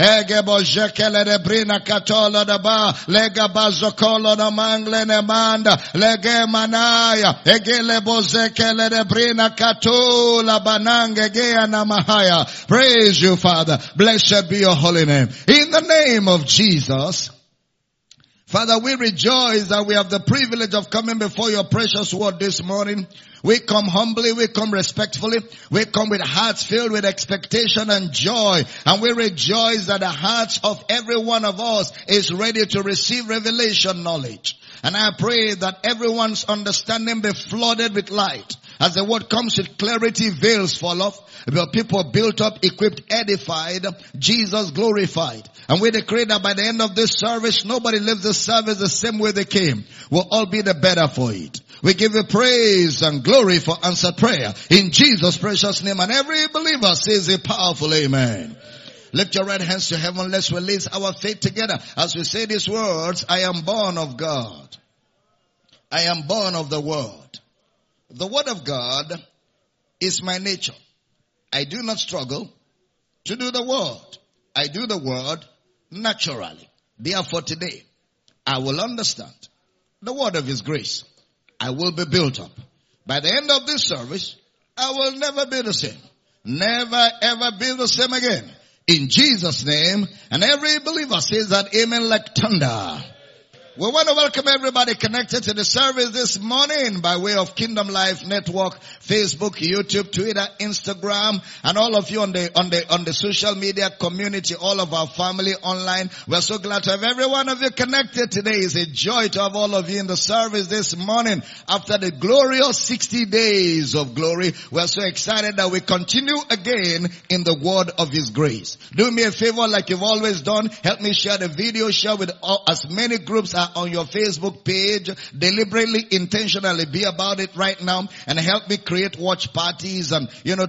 Egebo jekele de brina katolo da ba. Lega bazokolo da mangle ne manda. Lege manaya. Egele bozekele de brina katula banange gea na mahaya. Praise you, Father. Blessed be your holy name. In the name of Jesus. Father, we rejoice that we have the privilege of coming before your precious word this morning. We come humbly, we come respectfully, we come with hearts filled with expectation and joy. And we rejoice that the hearts of every one of us is ready to receive revelation knowledge. And I pray that everyone's understanding be flooded with light. As the word comes with clarity, veils fall off. The people built up, equipped, edified, Jesus glorified. And we decree that by the end of this service, nobody leaves the service the same way they came. We'll all be the better for it. We give you praise and glory for answered prayer. In Jesus' precious name. And every believer says a powerful amen. Lift your right hands to heaven. Let's release our faith together. As we say these words, I am born of God. I am born of the Word. The Word of God is my nature. I do not struggle to do the Word. I do the Word naturally. Therefore today, I will understand the Word of His grace. I will be built up. By the end of this service, I will never be the same. Never ever be the same again. In Jesus' name, and every believer says that amen like thunder. We want to welcome everybody connected to the service this morning by way of Kingdom Life Network, Facebook, YouTube, Twitter, Instagram, and all of you on the social media community, all of our family online. We're so glad to have every one of you connected today. It's a joy to have all of you in the service this morning after the glorious 60 days of glory. We're so excited that we continue again in the word of His grace. Do me a favor like you've always done. Help me share the video, share with as many groups as on your Facebook page. Deliberately, intentionally be about it right now and help me create watch parties and,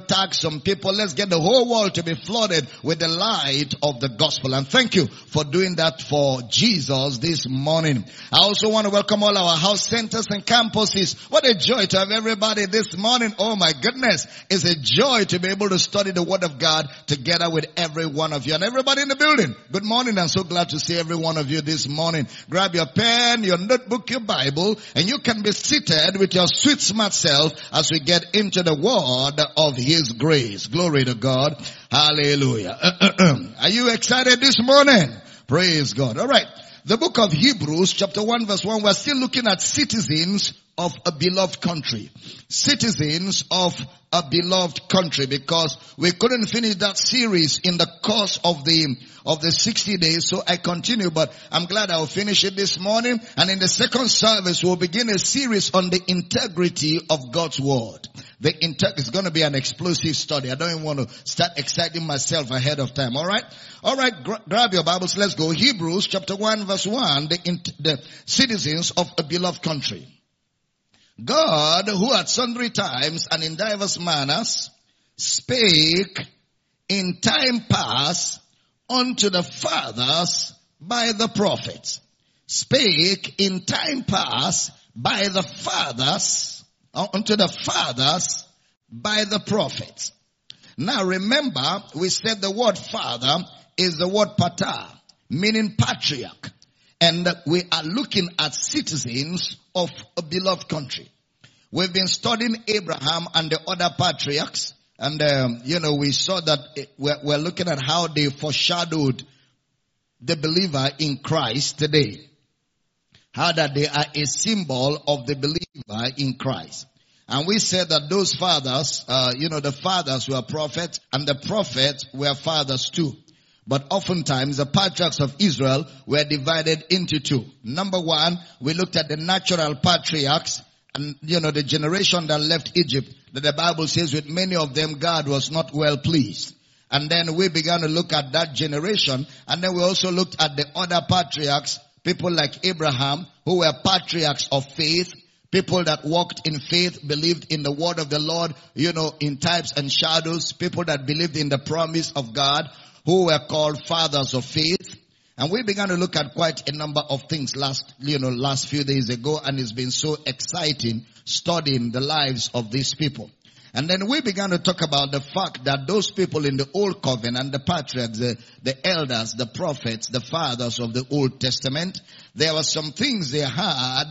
tag some people. Let's get the whole world to be flooded with the light of the gospel. And thank you for doing that for Jesus this morning. I also want to welcome all our house centers and campuses. What a joy to have everybody this morning. Oh my goodness. It's a joy to be able to study the Word of God together with every one of you and everybody in the building. Good morning. I'm so glad to see every one of you this morning. Grab your pen, your notebook, your Bible, and you can be seated with your sweet smart self as we get into the word of His grace. Glory to God. Hallelujah. Are you excited this morning? Praise God. All right. The book of Hebrews, chapter 1, verse 1, we're still looking at citizens of a beloved country. Citizens of a beloved country, because we couldn't finish that series in the course of the 60 days. So I continue, but I'm glad I'll finish it this morning. And in the second service, we'll begin a series on the integrity of God's word. It's going to be an explosive study. I don't even want to start exciting myself ahead of time. All right. Grab your Bibles. Let's go. Hebrews chapter 1 verse 1. The citizens of a beloved country. God, who at sundry times and in diverse manners spake in time past unto the fathers by the prophets. Spake in time past by the fathers, unto the fathers by the prophets. Now remember, we said the word father is the word pater, meaning patriarch. And we are looking at citizens of a beloved country. We've been studying Abraham and the other patriarchs. And, we saw that we're looking at how they foreshadowed the believer in Christ today. How that they are a symbol of the believer in Christ. And we said that those fathers, the fathers were prophets and the prophets were fathers too. But oftentimes the patriarchs of Israel were divided into two. Number one, we looked at the natural patriarchs and, the generation that left Egypt, that the Bible says with many of them God was not well pleased. And then we began to look at that generation, and then we also looked at the other patriarchs, people like Abraham, who were patriarchs of faith. People that walked in faith, believed in the word of the Lord, in types and shadows. People that believed in the promise of God, who were called fathers of faith. And we began to look at quite a number of things last few days ago. And it's been so exciting studying the lives of these people. And then we began to talk about the fact that those people in the Old Covenant, the patriarchs, the elders, the prophets, the fathers of the Old Testament, there were some things they had,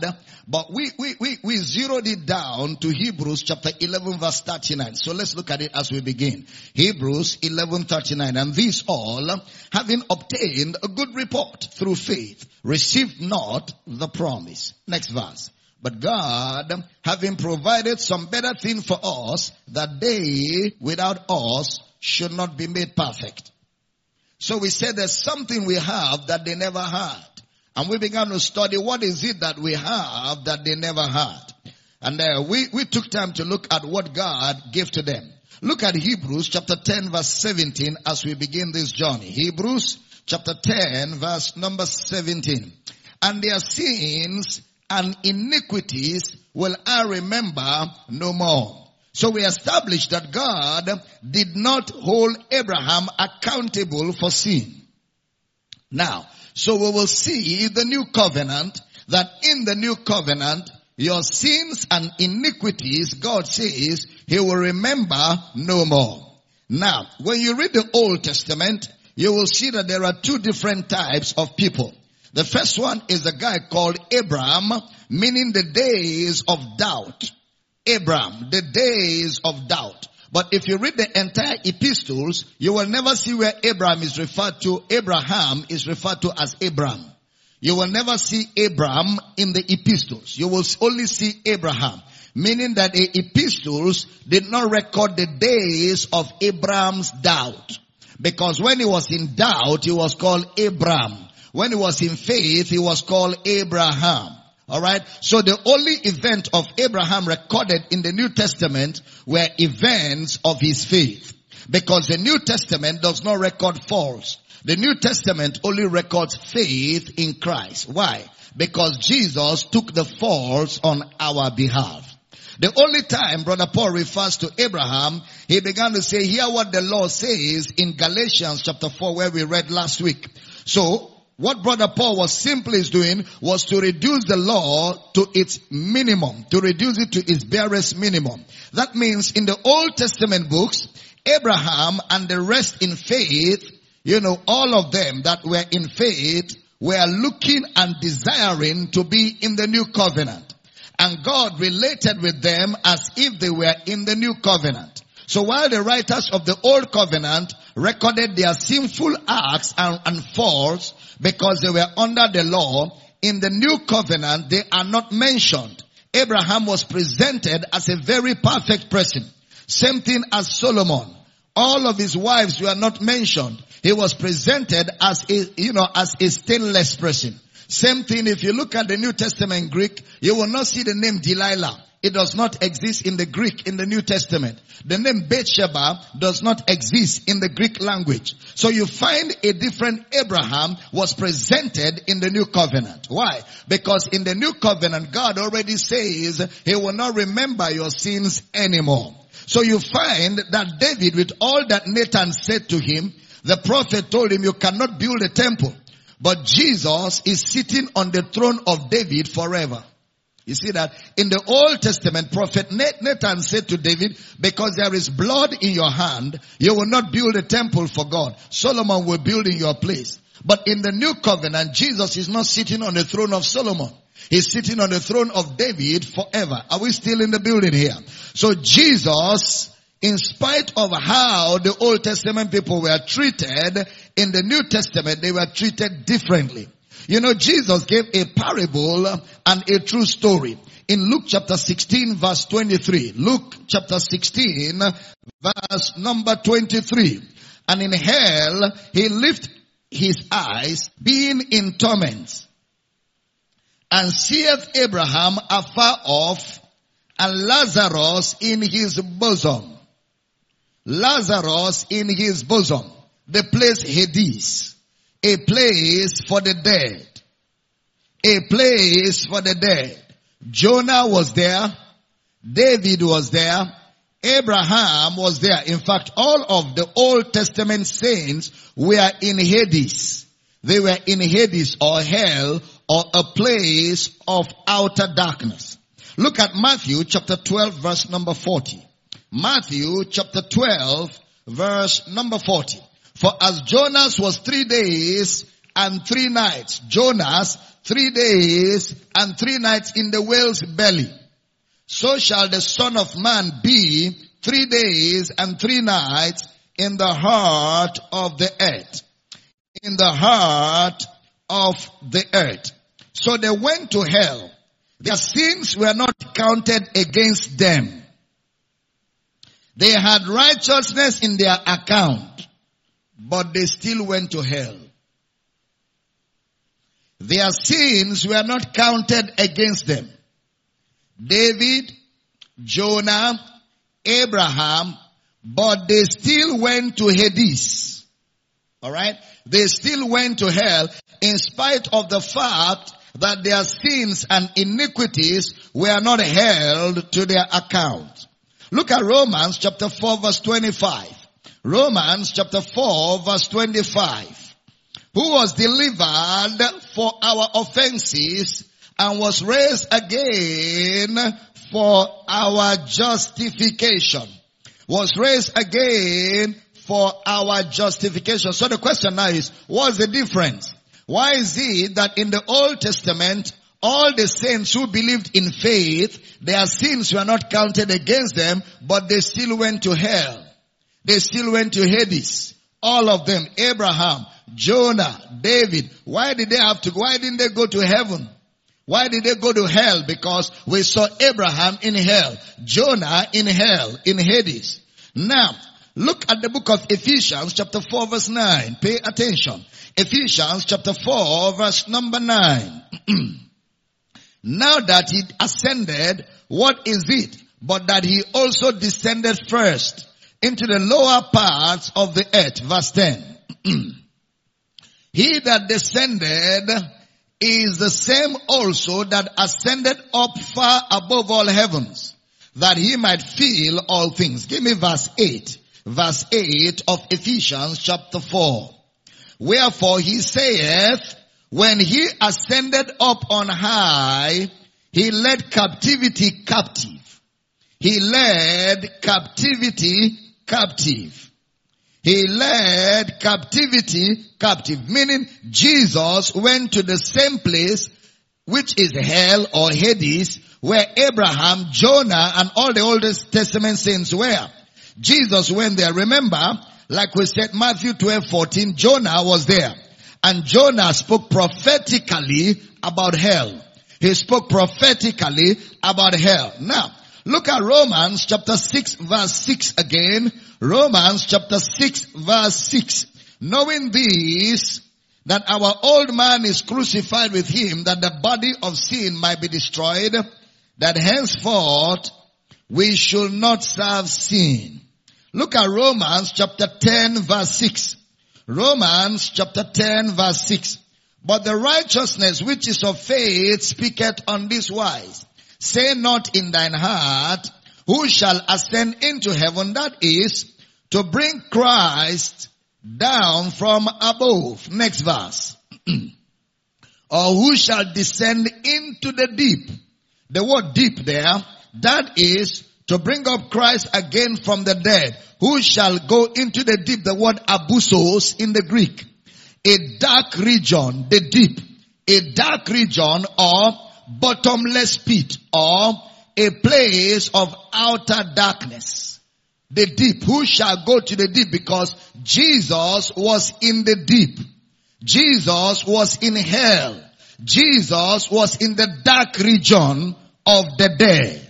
but we zeroed it down to Hebrews chapter 11 verse 39. So let's look at it as we begin. Hebrews 11:39. And these all, having obtained a good report through faith, received not the promise. Next verse. But God, having provided some better thing for us, that they, without us, should not be made perfect. So we said there's something we have that they never had. And we began to study what is it that we have that they never had. And we took time to look at what God gave to them. Look at Hebrews chapter 10 verse 17 as we begin this journey. Hebrews chapter 10 verse number 17. And their sins and iniquities will I remember no more. So we established that God did not hold Abraham accountable for sin. Now, so we will see the new covenant, that in the new covenant, your sins and iniquities, God says, he will remember no more. Now, when you read the Old Testament, you will see that there are two different types of people. The first one is a guy called Abram, meaning the days of doubt. Abram, the days of doubt. But if you read the entire epistles, you will never see where Abram is referred to. Abraham is referred to as Abram. You will never see Abram in the epistles. You will only see Abraham, meaning that the epistles did not record the days of Abram's doubt. Because when he was in doubt, he was called Abram. When he was in faith, he was called Abraham. Alright? So the only event of Abraham recorded in the New Testament were events of his faith. Because the New Testament does not record false. The New Testament only records faith in Christ. Why? Because Jesus took the falls on our behalf. The only time Brother Paul refers to Abraham, he began to say, hear what the Lord says in Galatians chapter 4 where we read last week. So, what Brother Paul was simply doing was to reduce the law to its minimum, to reduce it to its barest minimum. That means in the Old Testament books, Abraham and the rest in faith, all of them that were in faith were looking and desiring to be in the new covenant. And God related with them as if they were in the new covenant. So while the writers of the Old Covenant recorded their sinful acts and faults because they were under the law, in the New Covenant they are not mentioned. Abraham was presented as a very perfect person. Same thing as Solomon. All of his wives were not mentioned. He was presented as a stainless person. Same thing, if you look at the New Testament Greek, you will not see the name Delilah. It does not exist in the Greek in the New Testament. The name Bathsheba does not exist in the Greek language. So you find a different Abraham was presented in the New Covenant. Why? Because in the New Covenant, God already says he will not remember your sins anymore. So you find that David, with all that Nathan said to him, the prophet told him, you cannot build a temple. But Jesus is sitting on the throne of David forever. You see that in the Old Testament, prophet Nathan said to David, because there is blood in your hand, you will not build a temple for God. Solomon will build in your place. But in the New Covenant, Jesus is not sitting on the throne of Solomon. He's sitting on the throne of David forever. Are we still in the building here? So Jesus, in spite of how the Old Testament people were treated, in the New Testament they were treated differently. Jesus gave a parable and a true story in Luke chapter 16 verse 23. Luke chapter 16 verse number 23. And in hell he lifted his eyes, being in torments, and seeth Abraham afar off, and Lazarus in his bosom. Lazarus in his bosom. The place Hades. A place for the dead. A place for the dead. Jonah was there. David was there. Abraham was there. In fact, all of the Old Testament saints were in Hades. They were in Hades or hell or a place of outer darkness. Look at Matthew chapter 12 verse number 40. Matthew chapter 12, verse number 40. For as Jonas was 3 days and 3 nights, 3 days and 3 nights in the whale's belly, so shall the Son of Man be 3 days and 3 nights in the heart of the earth. In the heart of the earth. So they went to hell. Their sins were not counted against them. They had righteousness in their account, but they still went to hell. Their sins were not counted against them. David, Jonah, Abraham, but they still went to Hades. Alright? They still went to hell in spite of the fact that their sins and iniquities were not held to their account. Look at Romans chapter 4 verse 25. Romans chapter 4 verse 25. Who was delivered for our offenses and was raised again for our justification. Was raised again for our justification. So the question now is, what's the difference? Why is it that in the Old Testament, all the saints who believed in faith, their sins were not counted against them, but they still went to hell? They still went to Hades. All of them, Abraham, Jonah, David. Why did they have to go? Why didn't they go to heaven? Why did they go to hell? Because we saw Abraham in hell, Jonah in hell, in Hades. Now, look at the book of Ephesians chapter 4 verse 9. Pay attention. Ephesians chapter 4 verse number 9. Now that he ascended, what is it but that he also descended first into the lower parts of the earth? Verse 10. He that descended is the same also that ascended up far above all heavens, that he might fill all things. Give me verse 8. Verse 8 of Ephesians chapter 4. Wherefore he saith, when he ascended up on high, he led captivity captive. He led captivity captive. He led captivity captive. Meaning Jesus went to the same place, which is hell or Hades, where Abraham, Jonah, and all the Old Testament saints were. Jesus went there. Remember, like we said, Matthew 12:14, Jonah was there. And Jonah spoke prophetically about hell. He spoke prophetically about hell. Now, look at Romans chapter 6 verse 6 again. Romans chapter 6 verse 6. Knowing this, that our old man is crucified with him, that the body of sin might be destroyed, that henceforth we should not serve sin. Look at Romans chapter 10 verse 6. Romans chapter 10 verse 6. But the righteousness which is of faith speaketh on this wise. Say not in thine heart, who shall ascend into heaven, that is, to bring Christ down from above. Next verse. Or who shall descend into the deep. The word deep there, that is, to bring up Christ again from the dead. Who shall go into the deep? The word abyssos in the Greek. A dark region, the deep. A dark region or bottomless pit or a place of outer darkness. The deep. Who shall go to the deep? Because Jesus was in the deep. Jesus was in hell. Jesus was in the dark region of the dead.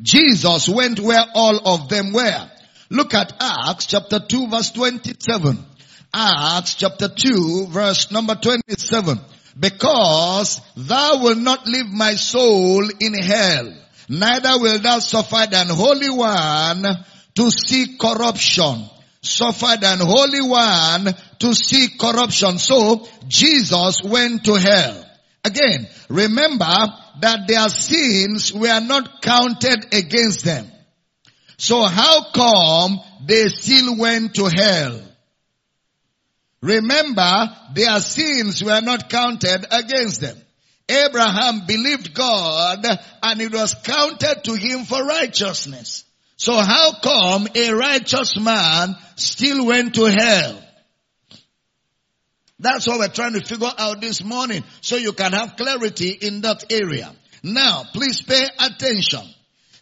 Jesus went where all of them were. Look at Acts chapter 2 verse 27. Acts chapter 2 verse number 27. Because thou wilt not leave my soul in hell, neither wilt thou suffer thine holy one to see corruption. Suffer thine holy one to see corruption. So Jesus went to hell. Again, remember that their sins were not counted against them. So how come they still went to hell? Remember, their sins were not counted against them. Abraham believed God and it was counted to him for righteousness. So how come a righteous man still went to hell? That's what we're trying to figure out this morning, so you can have clarity in that area. Now, please pay attention.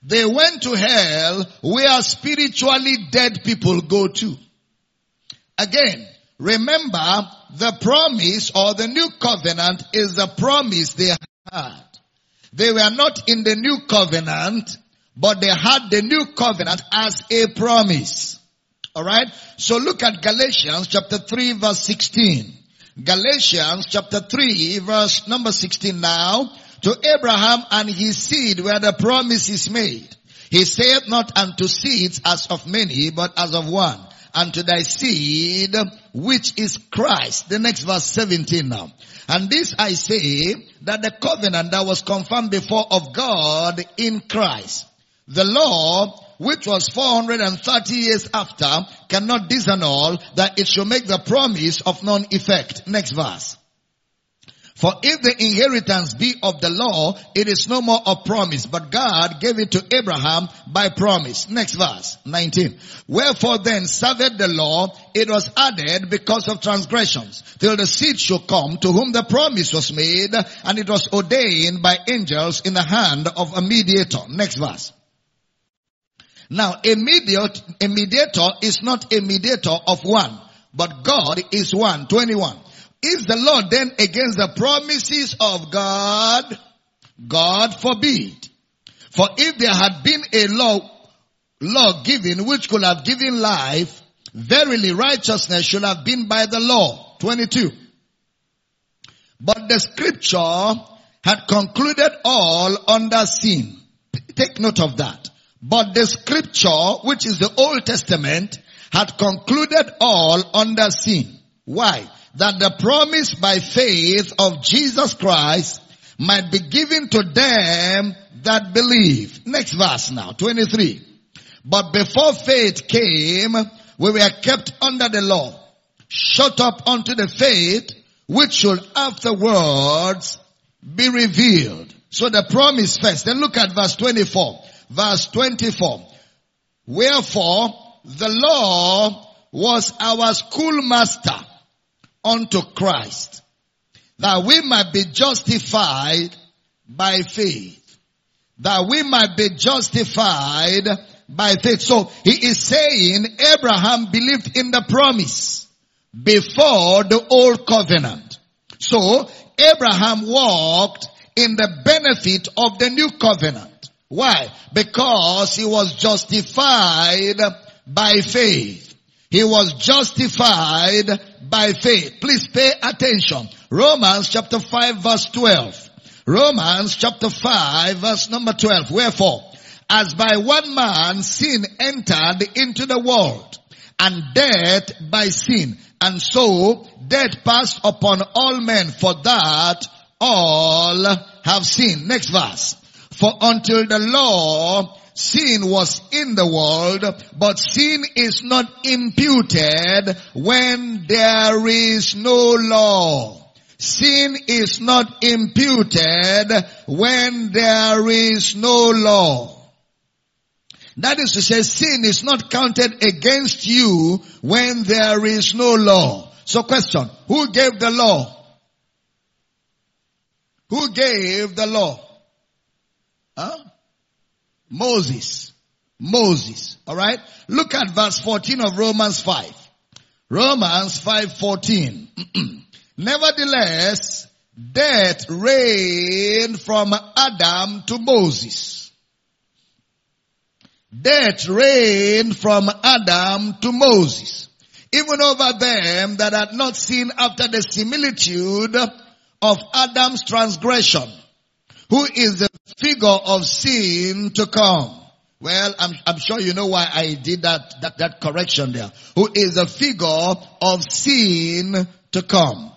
They went to hell where spiritually dead people go to. Again, remember the promise or the new covenant is the promise they had. They were not in the new covenant, but they had the new covenant as a promise. Alright? So look at Galatians chapter 3 verse 16. Galatians chapter 3 verse number 16 now. To Abraham and his seed where the promise is made. He saith not unto seeds as of many, but as of one. Unto thy seed, which is Christ. The next verse 17 now. And this I say, that the covenant that was confirmed before of God in Christ. The law, which was 430 years after, cannot disannul that it should make the promise of none effect. Next verse. For if the inheritance be of the law, it is no more a promise, but God gave it to Abraham by promise. Next verse, 19. Wherefore then served the law, it was added because of transgressions, till the seed should come to whom the promise was made, and it was ordained by angels in the hand of a mediator. Next verse. Now, a mediator is not a mediator of one, but God is one. 21. Is the law then against the promises of God? God forbid. For if there had been a law given which could have given life, verily righteousness should have been by the law. 22. But the scripture had concluded all under sin. Take note of that. But the scripture, which is the Old Testament, had concluded all under sin. Why? That the promise by faith of Jesus Christ might be given to them that believe. Next verse now, 23. But before faith came, we were kept under the law, shut up unto the faith which should afterwards be revealed. So the promise first. Then look at verse 24. Verse 24. Wherefore the law was our schoolmaster unto Christ, that we might be justified by faith. That we might be justified by faith. So he is saying Abraham believed in the promise before the old covenant. So Abraham walked in the benefit of the new covenant. Why? Because he was justified by faith. He was justified by faith. Please pay attention. Romans chapter 5 verse 12. Romans chapter 5 verse number 12. Wherefore, as by one man sin entered into the world, and death by sin. And so death passed upon all men, for that all have sinned. Next verse. For until the law, sin was in the world, but sin is not imputed when there is no law. Sin is not imputed when there is no law. That is to say, sin is not counted against you when there is no law. So question, who gave the law? Who gave the law? Huh? Moses, alright? Look at verse 14 of Romans 5. Romans 5:14. Nevertheless, death reigned from Adam to Moses. Death reigned from Adam to Moses, even over them that had not sinned after the similitude of Adam's transgression, who is the figure of sin to come. Well, I'm sure you know why I did that correction there. Who is the figure of sin to come.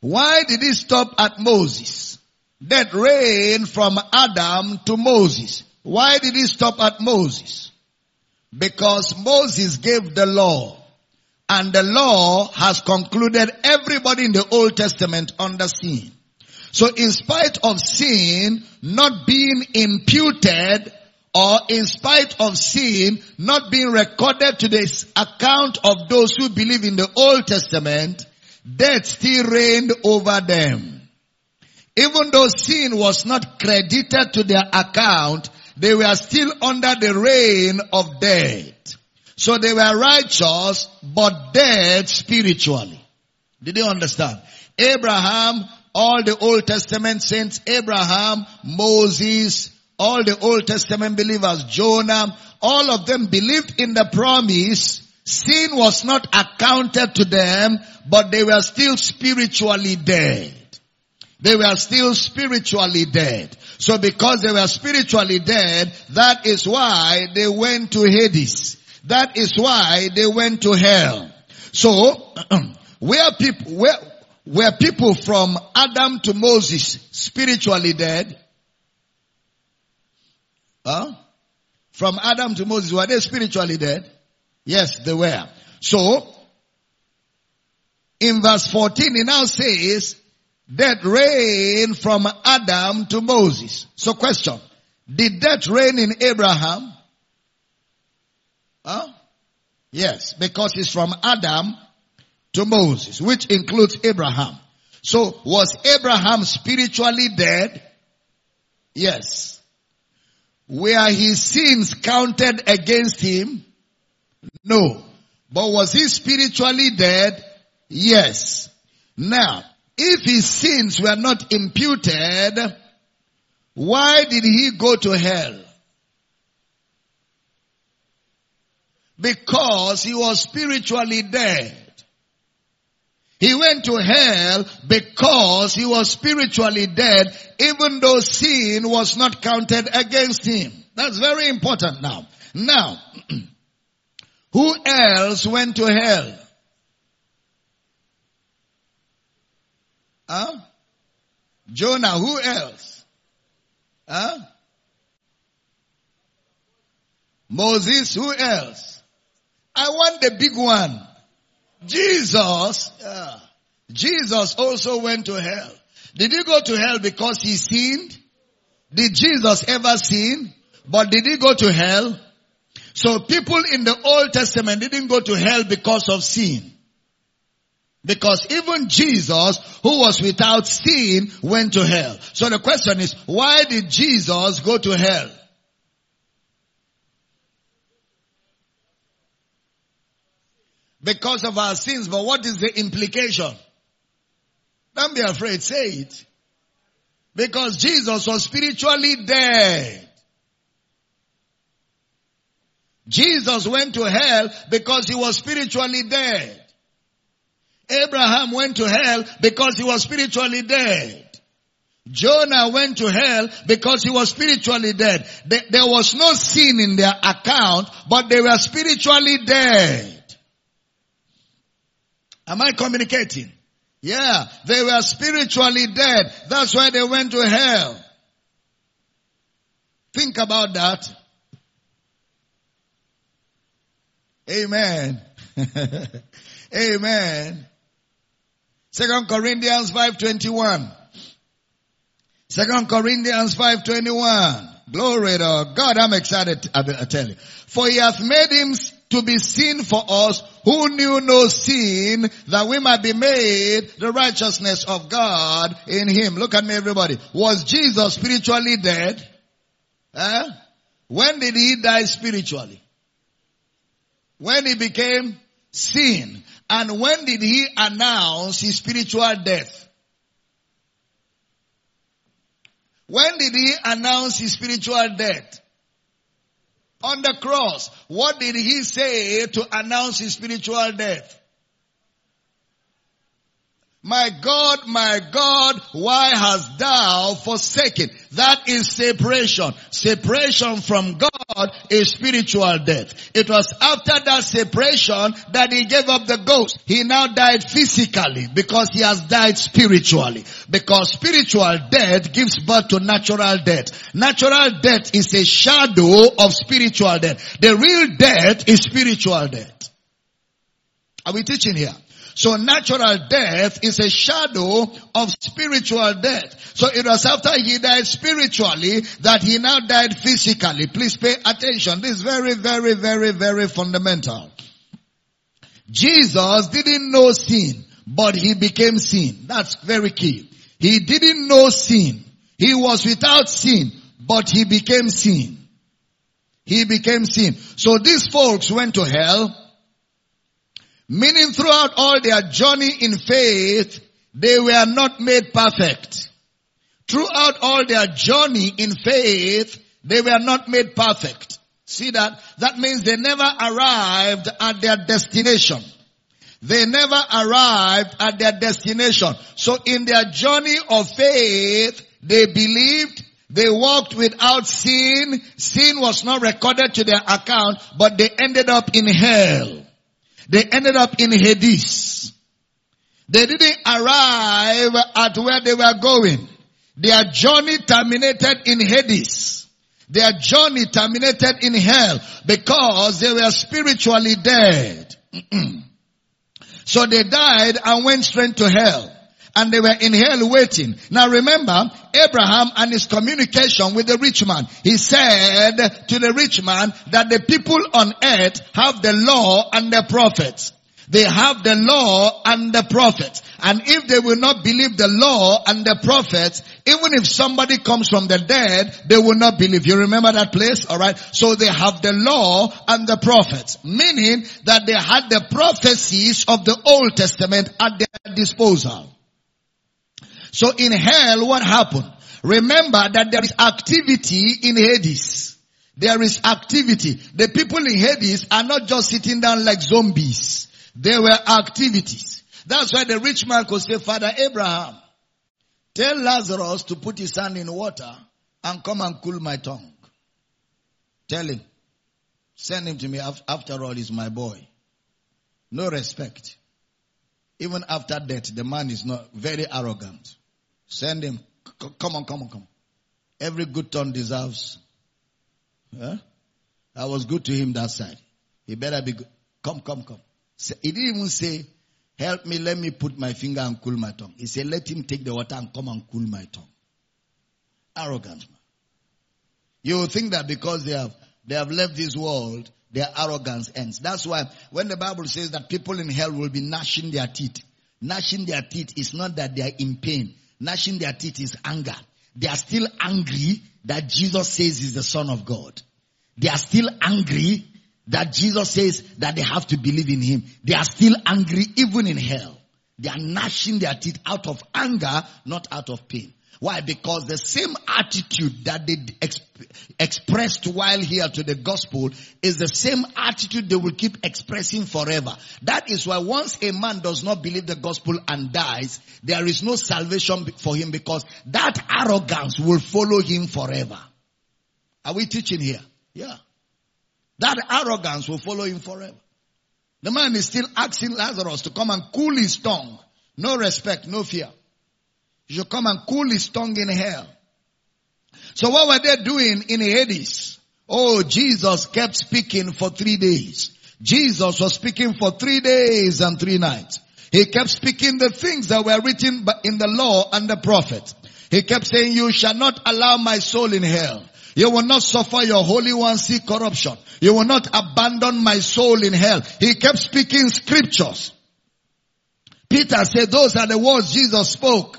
Why did he stop at Moses? That reigned from Adam to Moses. Why did he stop at Moses? Because Moses gave the law. And the law has concluded everybody in the Old Testament under sin. So in spite of sin not being imputed or in spite of sin not being recorded to the account of those who believe in the Old Testament, death still reigned over them. Even though sin was not credited to their account, they were still under the reign of death. So they were righteous, but dead spiritually. Did you understand? Abraham, all the Old Testament saints, Abraham, Moses, all the Old Testament believers, Jonah, all of them believed in the promise. Sin was not accounted to them, but they were still spiritually dead. They were still spiritually dead. So because they were spiritually dead, that is why they went to Hades. That is why they went to hell. So, were people from Adam to Moses spiritually dead? Huh? From Adam to Moses, were they spiritually dead? Yes, they were. So, in verse 14, it now says, death reigned from Adam to Moses. So question, did death reign in Abraham? Huh? Yes, because it's from Adam to Moses, which includes Abraham. So was Abraham spiritually dead? Yes. Were his sins counted against him? No. But was he spiritually dead? Yes. Now, if his sins were not imputed, why did he go to hell? Because he was spiritually dead. He went to hell because he was spiritually dead, even though sin was not counted against him. That's very important now. Now, who else went to hell? Huh? Jonah, who else? Huh? Moses, who else? I want the big one. Jesus. Jesus also went to hell. Did he go to hell because he sinned? Did Jesus ever sin? But did he go to hell? So people in the Old Testament didn't go to hell because of sin. Because even Jesus, who was without sin, went to hell. So the question is, why did Jesus go to hell? Because of our sins. But what is the implication? Don't be afraid, say it. Because Jesus was spiritually dead. Jesus went to hell because he was spiritually dead. Abraham went to hell because he was spiritually dead. Jonah went to hell because he was spiritually dead. There was no sin in their account, but they were spiritually dead. Am I communicating? Yeah, they were spiritually dead. That's why they went to hell. Think about that. Amen. Amen. 2 Corinthians 5:21. 2 Corinthians 5:21. Glory to God. I'm excited, I tell you. For he hath made him to be sin for us who knew no sin, that we might be made the righteousness of God in him. Look at me, everybody. Was Jesus spiritually dead? Huh? When did he die spiritually? When he became sin. And when did he announce his spiritual death? When did he announce his spiritual death? On the cross. What did he say to announce his spiritual death? My God, why hast thou forsaken? That is separation. Separation from God is spiritual death. It was after that separation that he gave up the ghost. He now died physically because he has died spiritually. Because spiritual death gives birth to natural death. Natural death is a shadow of spiritual death. The real death is spiritual death. Are we teaching here? So natural death is a shadow of spiritual death. So it was after he died spiritually that he now died physically. Please pay attention. This is very, very, very, very fundamental. Jesus didn't know sin, but he became sin. That's very key. He didn't know sin. He was without sin, but he became sin. He became sin. So these folks went to hell, meaning throughout all their journey in faith, they were not made perfect. Throughout all their journey in faith, they were not made perfect. See that? That means they never arrived at their destination. They never arrived at their destination. So in their journey of faith, they believed, they walked without sin. Sin was not recorded to their account, but they ended up in hell. They ended up in Hades. They didn't arrive at where they were going. Their journey terminated in Hades. Their journey terminated in hell because they were spiritually dead. So they died and went straight to hell. And they were in hell waiting. Now remember, Abraham and his communication with the rich man. He said to the rich man that the people on earth have the law and the prophets. They have the law and the prophets. And if they will not believe the law and the prophets, even if somebody comes from the dead, they will not believe. You remember that place? Alright. So they have the law and the prophets. Meaning that they had the prophecies of the Old Testament at their disposal. So in hell, what happened? Remember that there is activity in Hades. There is activity. The people in Hades are not just sitting down like zombies. There were activities. That's why the rich man could say, Father Abraham, tell Lazarus to put his hand in water and come and cool my tongue. Tell him. Send him to me. After all, he's my boy. No respect. Even after death, the man is not very arrogant. Send him. Come on. Every good turn deserves. Huh? I was good to him that side. He better be good. Come. He didn't even say, help me, let me put my finger and cool my tongue. He said, let him take the water and come and cool my tongue. Arrogant man. You think that because they have left this world, their arrogance ends. That's why when the Bible says that people in hell will be gnashing their teeth. Gnashing their teeth is not that they are in pain. Gnashing their teeth is anger. They are still angry that Jesus says he's the Son of God. They are still angry that Jesus says that they have to believe in him. They are still angry even in hell. They are gnashing their teeth out of anger, not out of pain. Why? Because the same attitude that they expressed while here to the gospel is the same attitude they will keep expressing forever. That is why once a man does not believe the gospel and dies, there is no salvation for him because that arrogance will follow him forever. Are we teaching here? Yeah. That arrogance will follow him forever. The man is still asking Lazarus to come and cool his tongue. No respect, no fear. You should come and cool his tongue in hell. So what were they doing in Hades? Oh, Jesus kept speaking for 3 days. Jesus was speaking for 3 days and 3 nights. He kept speaking the things that were written in the law and the prophets. He kept saying, you shall not allow my soul in hell. You will not suffer your Holy One see corruption. You will not abandon my soul in hell. He kept speaking scriptures. Peter said, those are the words Jesus spoke.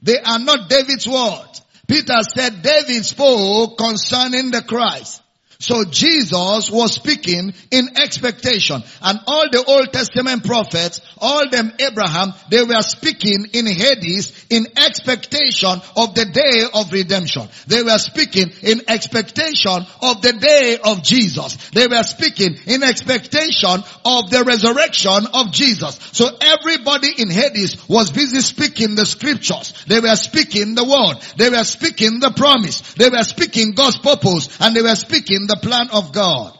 They are not David's words. Peter said David spoke concerning the Christ. So Jesus was speaking in expectation. And all the Old Testament prophets, all them Abraham, they were speaking in Hades in expectation of the day of redemption. They were speaking in expectation of the day of Jesus. They were speaking in expectation of the resurrection of Jesus. So everybody in Hades was busy speaking the scriptures. They were speaking the word. They were speaking the promise. They were speaking God's purpose. And they were speaking the plan of God.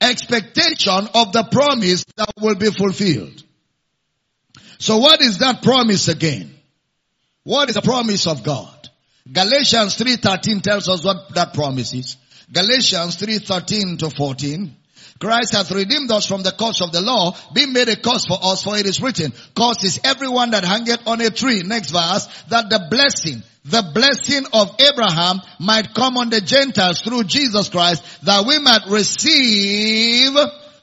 Expectation of the promise that will be fulfilled. So what is that promise again? What is the promise of God? Galatians 3:13 tells us what that promise is. Galatians 3:13 to 14. Christ hath redeemed us from the curse of the law, being made a curse for us, for it is written, cursed is everyone that hangeth on a tree. Next verse, that the blessing of Abraham might come on the Gentiles through Jesus Christ, that we might receive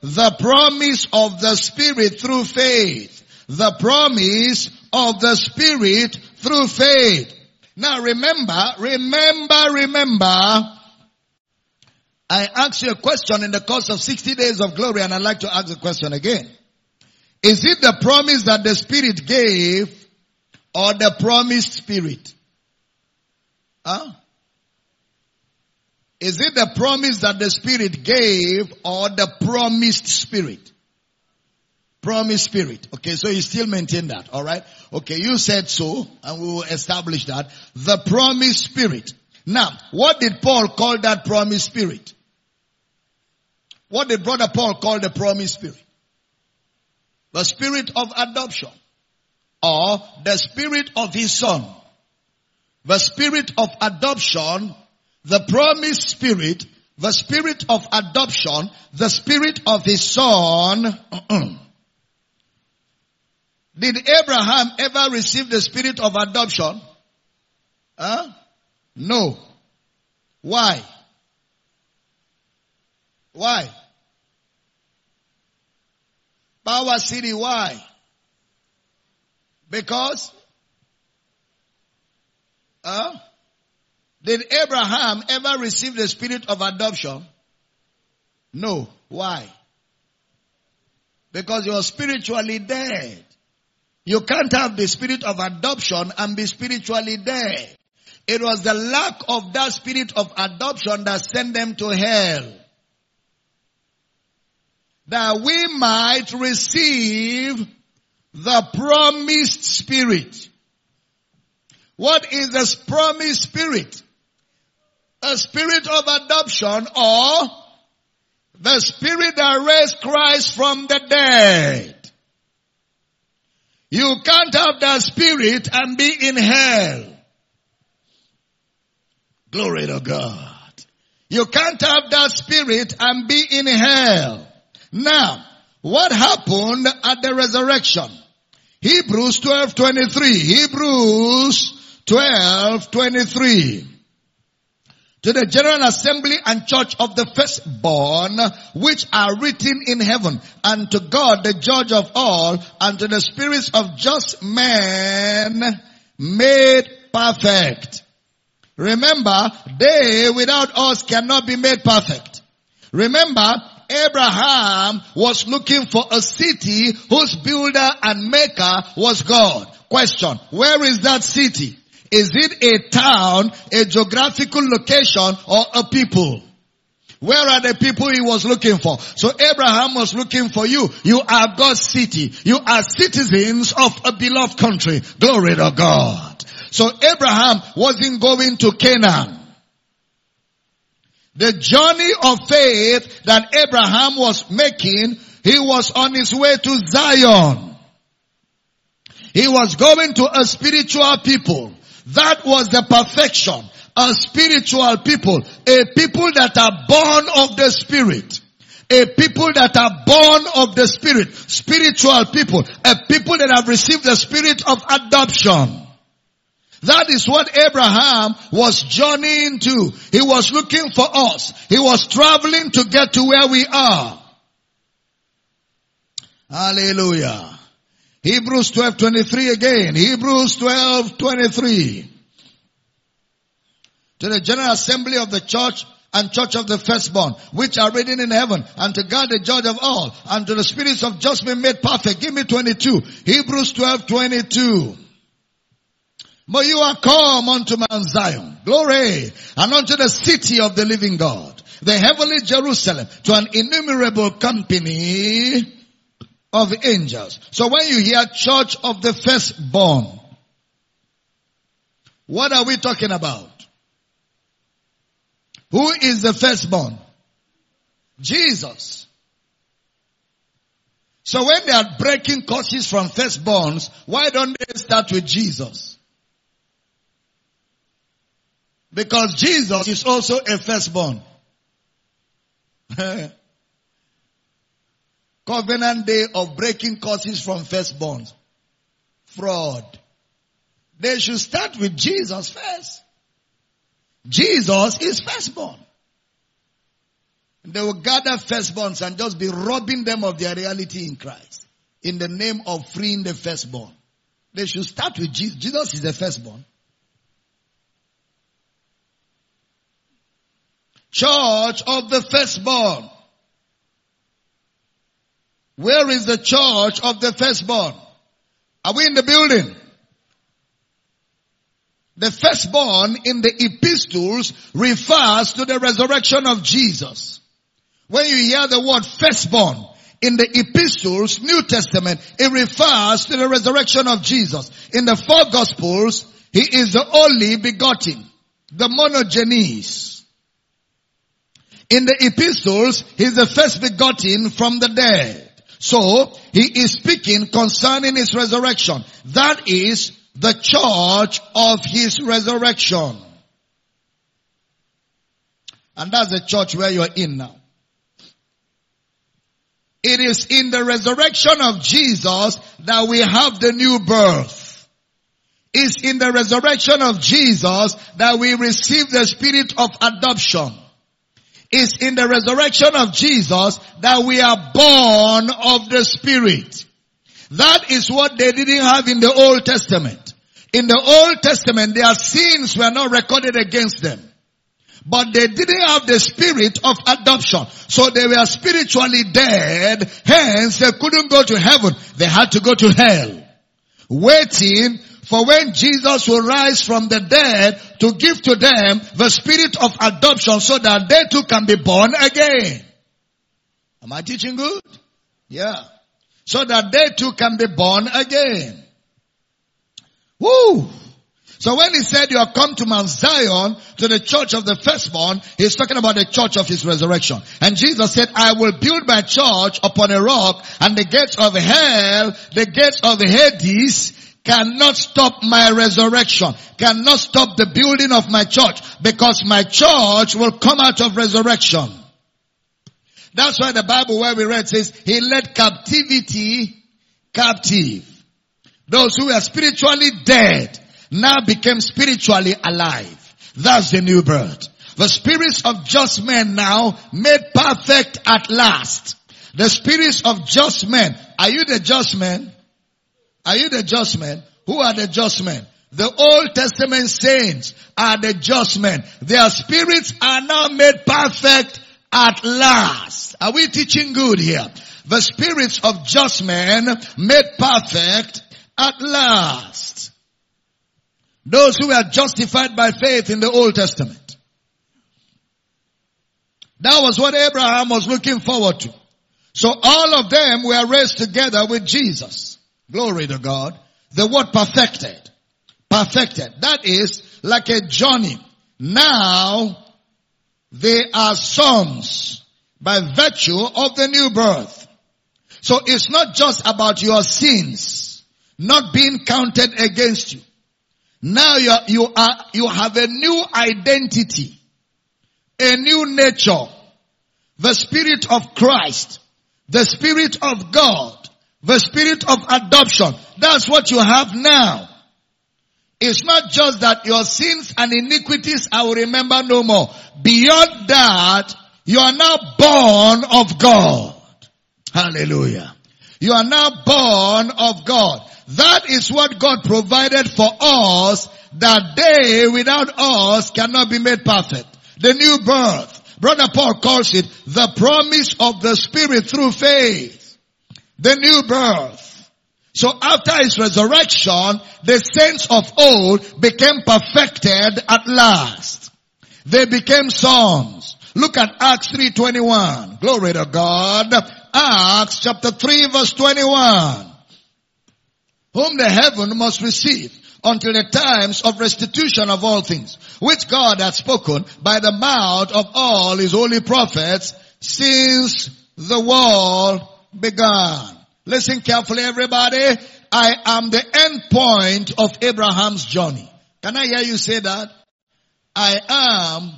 the promise of the Spirit through faith. The promise of the Spirit through faith. Now remember, I asked you a question in the course of 60 days of glory, and I'd like to ask the question again. Is it the promise that the Spirit gave or the promised Spirit? Is it the promise that the Spirit gave or the promised Spirit? Promised Spirit. Okay, so you still maintain that, all right? Okay, you said so, and we will establish that. The promised Spirit. Now, what did Paul call that promised Spirit? What did Brother Paul call the promised Spirit? The Spirit of adoption, or the Spirit of his Son. The Spirit of adoption, the promised Spirit, the Spirit of adoption, the Spirit of his Son. Did Abraham ever receive the Spirit of adoption? No. Why? Power City, why? Because did Abraham ever receive the Spirit of adoption? No. Why? Because you're spiritually dead. You can't have the Spirit of adoption and be spiritually dead. It was the lack of that Spirit of adoption that sent them to hell. That we might receive the promised Spirit. What is this promised Spirit? A Spirit of adoption, or the Spirit that raised Christ from the dead. You can't have that Spirit and be in hell. Glory to God. You can't have that Spirit and be in hell. Now, what happened at the resurrection? Hebrews 12:23. Hebrews 12:23. To the general assembly and church of the firstborn, which are written in heaven, and to God the judge of all, and to the spirits of just men made perfect. Remember, they without us cannot be made perfect. Remember, Abraham was looking for a city whose builder and maker was God. Question, where is that city? Is it a town, a geographical location, or a people? Where are the people he was looking for? So Abraham was looking for you. You are God's city. You are citizens of a beloved country. Glory to God. So Abraham wasn't going to Canaan. The journey of faith that Abraham was making, he was on his way to Zion. He was going to a spiritual people. That was the perfection. A spiritual people. A people that are born of the Spirit. A people that are born of the Spirit. Spiritual people. A people that have received the Spirit of adoption. That is what Abraham was journeying to. He was looking for us. He was traveling to get to where we are. Hallelujah. Hebrews 12:23 again. Hebrews 12:23. To the general assembly of the church and church of the firstborn, which are written in heaven, and to God the judge of all, and to the spirits of just men made perfect. Give me 22. Hebrews 12:22. But you are come unto Mount Zion, glory, and unto the city of the living God, the heavenly Jerusalem, to an innumerable company of angels. So when you hear church of the firstborn, what are we talking about? Who is the firstborn? Jesus. So when they are breaking curses from firstborns, why don't they start with Jesus? Because Jesus is also a firstborn. Covenant day of breaking curses from firstborns. Fraud. They should start with Jesus first. Jesus is firstborn. They will gather firstborns and just be robbing them of their reality in Christ. In the name of freeing the firstborn. They should start with Jesus. Jesus is the firstborn. Church of the firstborn. Where is the church of the firstborn? Are we in the building? The firstborn in the epistles refers to the resurrection of Jesus. When you hear the word firstborn in the epistles, New Testament, it refers to the resurrection of Jesus. In the four gospels, he is the only begotten, the monogenes. In the epistles, he is the first begotten from the dead. So, he is speaking concerning his resurrection. That is the church of his resurrection. And that's the church where you're in now. It is in the resurrection of Jesus that we have the new birth. It's in the resurrection of Jesus that we receive the spirit of adoption. It's in the resurrection of Jesus that we are born of the Spirit. That is what they didn't have in the Old Testament. In the Old Testament, their sins were not recorded against them. But they didn't have the spirit of adoption. So they were spiritually dead. Hence, they couldn't go to heaven. They had to go to hell. Waiting for when Jesus will rise from the dead to give to them the spirit of adoption so that they too can be born again. Am I teaching good? Yeah. So that they too can be born again. Woo! So when he said you have come to Mount Zion, to the church of the firstborn, he's talking about the church of his resurrection. And Jesus said, I will build my church upon a rock, and the gates of hell, the gates of Hades, cannot stop my resurrection, cannot stop the building of my church, because my church will come out of resurrection. That's why the Bible where we read says, he led captivity captive. Those who were spiritually dead now became spiritually alive. That's the new birth. The spirits of just men now made perfect at last. The spirits of just men. Are you the just men? Are you the just men? Who are the just men? The Old Testament saints are the just men. Their spirits are now made perfect at last. Are we teaching good here? The spirits of just men made perfect at last. Those who were justified by faith in the Old Testament. That was what Abraham was looking forward to. So all of them were raised together with Jesus. Glory to God. The word perfected. Perfected. That is like a journey. Now they are sons by virtue of the new birth. So it's not just about your sins not being counted against you. Now you have a new identity, a new nature, the Spirit of Christ, the Spirit of God. The spirit of adoption. That's what you have now. It's not just that your sins and iniquities I will remember no more. Beyond that, you are now born of God. Hallelujah. You are now born of God. That is what God provided for us, that they without us cannot be made perfect. The new birth. Brother Paul calls it the promise of the Spirit through faith. The new birth. So after his resurrection, the saints of old became perfected at last. They became sons. Look at Acts 3:21. Glory to God. Acts chapter 3 verse 21. Whom the heaven must receive until the times of restitution of all things, which God hath spoken by the mouth of all his holy prophets since the world began. Listen carefully, everybody. I am the end point of Abraham's journey. Can I hear you say that? I am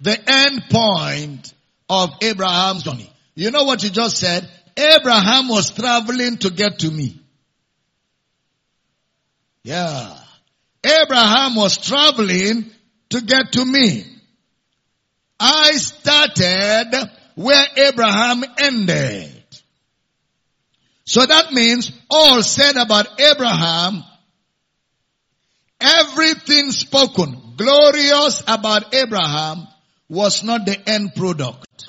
the end point of Abraham's journey. You know what you just said? Abraham was traveling to get to me. Yeah. Abraham was traveling to get to me. I started where Abraham ended. So that means all said about Abraham, everything spoken, glorious about Abraham, was not the end product.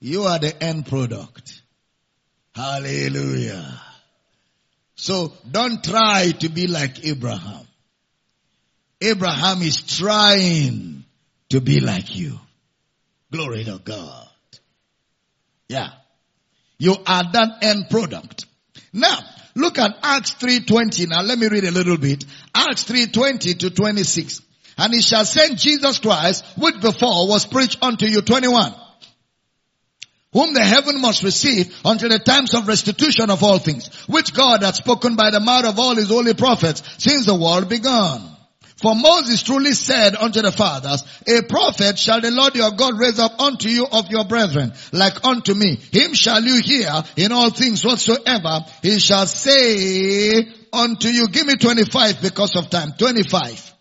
You are the end product. Hallelujah. So don't try to be like Abraham. Abraham is trying to be like you. Glory to God. Yeah. You are that end product. Now, look at Acts 3:20. Now, let me read a little bit. Acts 3:20 to 26. And he shall send Jesus Christ, which before was preached unto you, 21. Whom the heaven must receive until the times of restitution of all things, which God hath spoken by the mouth of all his holy prophets since the world began. For Moses truly said unto the fathers, a prophet shall the Lord your God raise up unto you of your brethren, like unto me. Him shall you hear in all things whatsoever he shall say unto you. Give me 25 because of time. 25.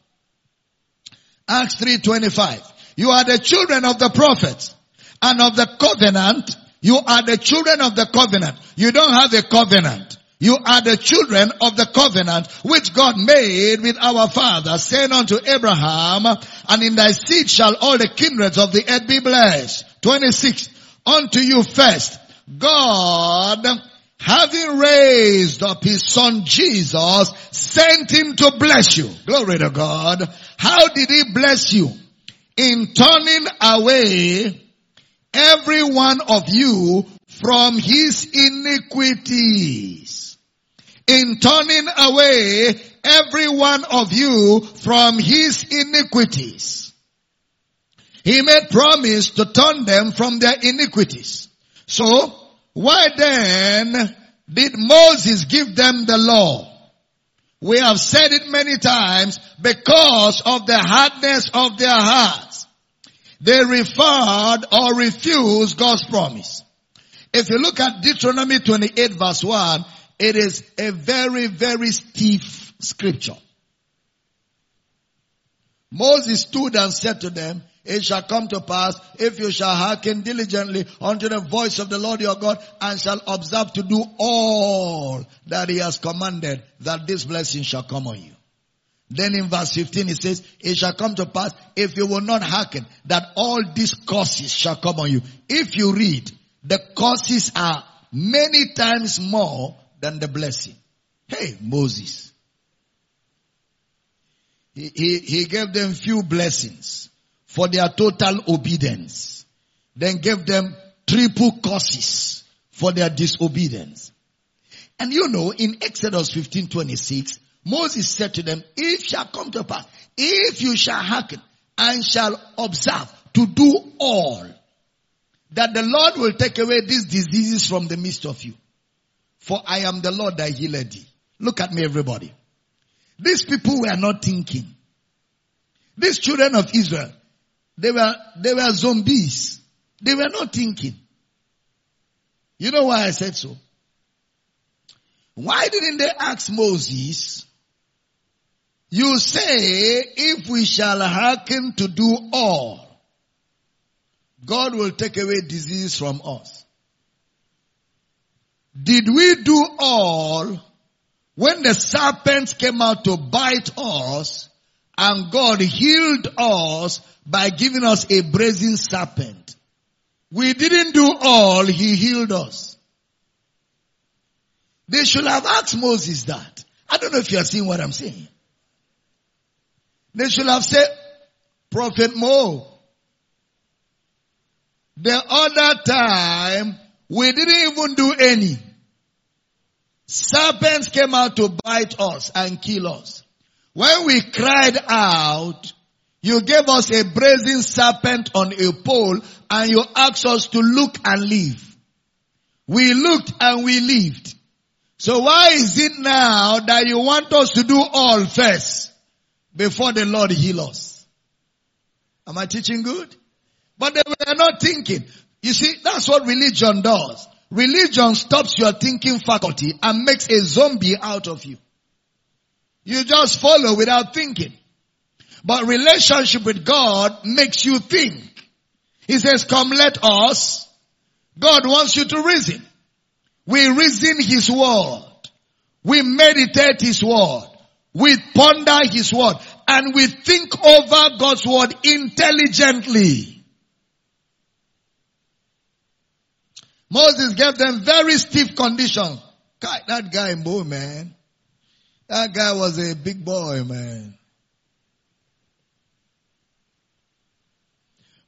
Acts 3:25. You are the children of the prophets and of the covenant. You are the children of the covenant. You don't have a covenant. You are the children of the covenant which God made with our father, saying unto Abraham, and in thy seed shall all the kindreds of the earth be blessed. 26. Unto you first, God, having raised up his son Jesus, sent him to bless you. Glory to God. How did he bless you? In turning away every one of you from his iniquities. In turning away every one of you from his iniquities. He made promise to turn them from their iniquities. So, why then did Moses give them the law? We have said it many times, because of the hardness of their hearts. They referred or refused God's promise. If you look at Deuteronomy 28 verse 1, it is a very, very stiff scripture. Moses stood and said to them, it shall come to pass if you shall hearken diligently unto the voice of the Lord your God and shall observe to do all that he has commanded, that this blessing shall come on you. Then in verse 15 it says, it shall come to pass if you will not hearken that all these curses shall come on you. If you read, the curses are many times more than the blessing. Hey, Moses. He gave them few blessings for their total obedience. Then gave them triple curses for their disobedience. And you know, in Exodus 15:26, Moses said to them, it shall come to pass, if you shall hearken and shall observe to do all, that the Lord will take away these diseases from the midst of you. For I am the Lord that healed thee. Look at me, everybody. These people were not thinking. These children of Israel, they were zombies. They were not thinking. You know why I said so? Why didn't they ask Moses, you say, if we shall hearken to do all, God will take away disease from us. Did we do all when the serpents came out to bite us and God healed us by giving us a brazen serpent? We didn't do all, he healed us. They should have asked Moses that. I don't know if you are seeing what I'm saying. They should have said, Prophet Mo, the other time, we didn't even do any. Serpents came out to bite us and kill us. When we cried out, you gave us a brazen serpent on a pole and you asked us to look and live. We looked and we lived. So why is it now that you want us to do all first before the Lord heal us? Am I teaching good? But they were not thinking. You see, that's what religion does. Religion stops your thinking faculty and makes a zombie out of you. You just follow without thinking. But relationship with God makes you think. He says, come let us. God wants you to reason. We reason his word. We meditate his word. We ponder his word. And we think over God's word intelligently. Moses gave them very stiff conditions. God, that guy, boy, man. That guy was a big boy, man.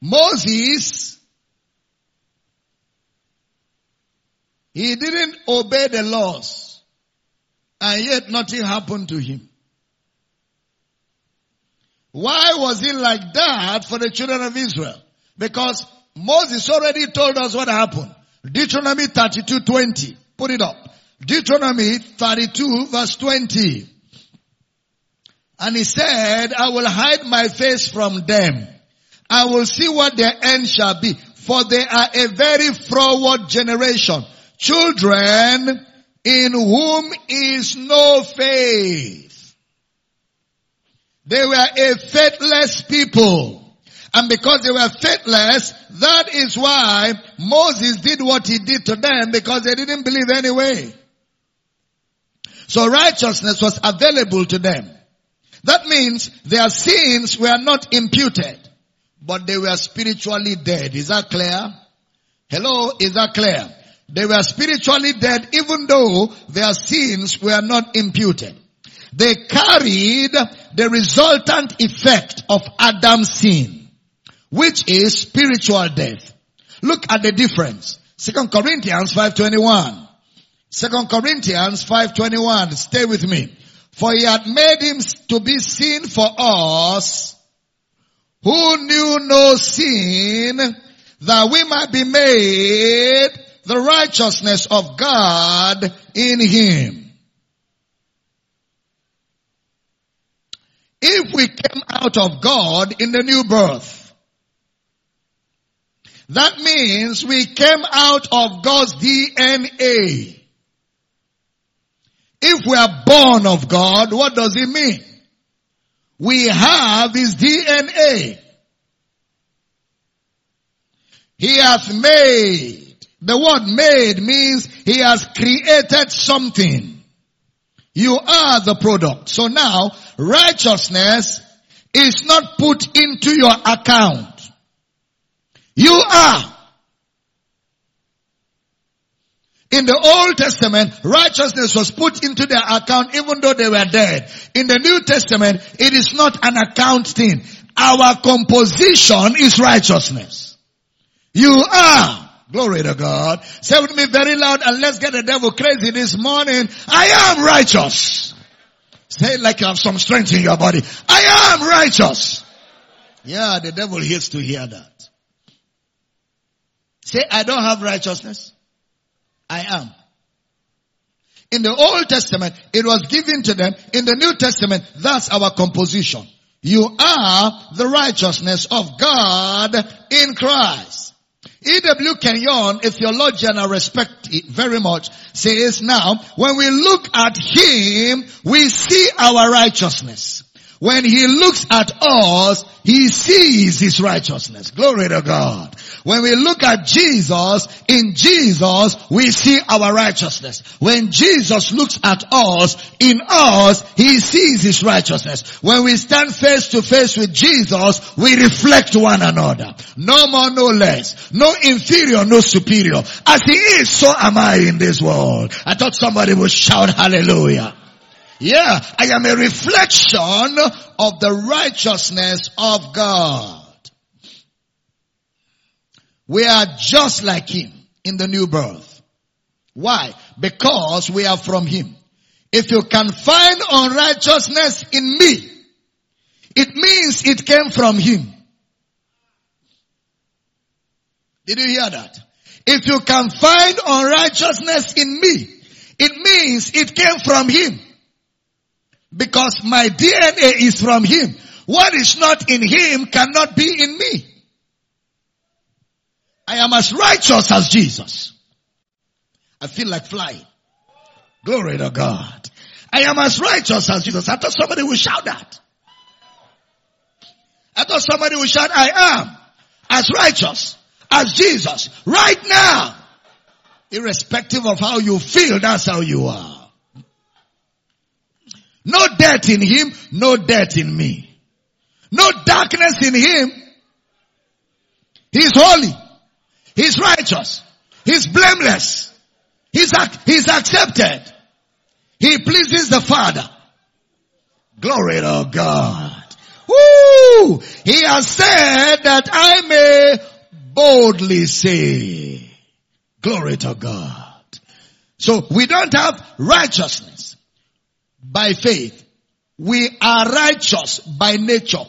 Moses, he didn't obey the laws, and yet nothing happened to him. Why was he like that for the children of Israel? Because Moses already told us what happened. Deuteronomy 32:20. Put it up. Deuteronomy 32 verse 20. And he said, I will hide my face from them. I will see what their end shall be. For they are a very froward generation. Children in whom is no faith. They were a faithless people. And because they were faithless, that is why Moses did what he did to them, because they didn't believe anyway. So righteousness was available to them. That means their sins were not imputed, but they were spiritually dead. Is that clear? Hello, is that clear? They were spiritually dead even though their sins were not imputed. They carried the resultant effect of Adam's sin, which is spiritual death. Look at the difference. 2 Corinthians 5:21. 2 Corinthians 5:21. Stay with me. For he had made him to be sin for us, who knew no sin, that we might be made the righteousness of God in him. If we came out of God in the new birth, that means we came out of God's DNA. If we are born of God, what does it mean? We have his DNA. He hath made. The word made means he has created something. You are the product. So now, righteousness is not put into your account. You are. In the Old Testament, righteousness was put into their account even though they were dead. In the New Testament, it is not an account thing. Our composition is righteousness. You are. Glory to God. Say with me very loud, and let's get the devil crazy this morning. I am righteous. Say it like you have some strength in your body. I am righteous. Yeah, the devil hates to hear that. Say, I don't have righteousness. I am. In the Old Testament, it was given to them. In the New Testament, that's our composition. You are the righteousness of God in Christ. E.W. Kenyon, a theologian I respect very much, says now, when we look at him, we see our righteousness. When he looks at us, he sees his righteousness. Glory to God. When we look at Jesus, in Jesus, we see our righteousness. When Jesus looks at us, in us, he sees his righteousness. When we stand face to face with Jesus, we reflect one another. No more, no less. No inferior, no superior. As he is, so am I in this world. I thought somebody would shout hallelujah. Yeah, I am a reflection of the righteousness of God. We are just like him in the new birth. Why? Because we are from him. If you can find unrighteousness in me, it means it came from him. Did you hear that? If you can find unrighteousness in me, it means it came from him. Because my DNA is from him. What is not in him cannot be in me. I am as righteous as Jesus. I feel like flying. Glory to God. I am as righteous as Jesus. I thought somebody would shout that. I thought somebody would shout, I am as righteous as Jesus right now. Irrespective of how you feel, that's how you are. No death in him, no death in me. No darkness in him. He's holy. He's righteous. He's blameless. He's accepted. He pleases the Father. Glory to God. Woo! He has said that I may boldly say, glory to God. So we don't have righteousness by faith. We are righteous by nature.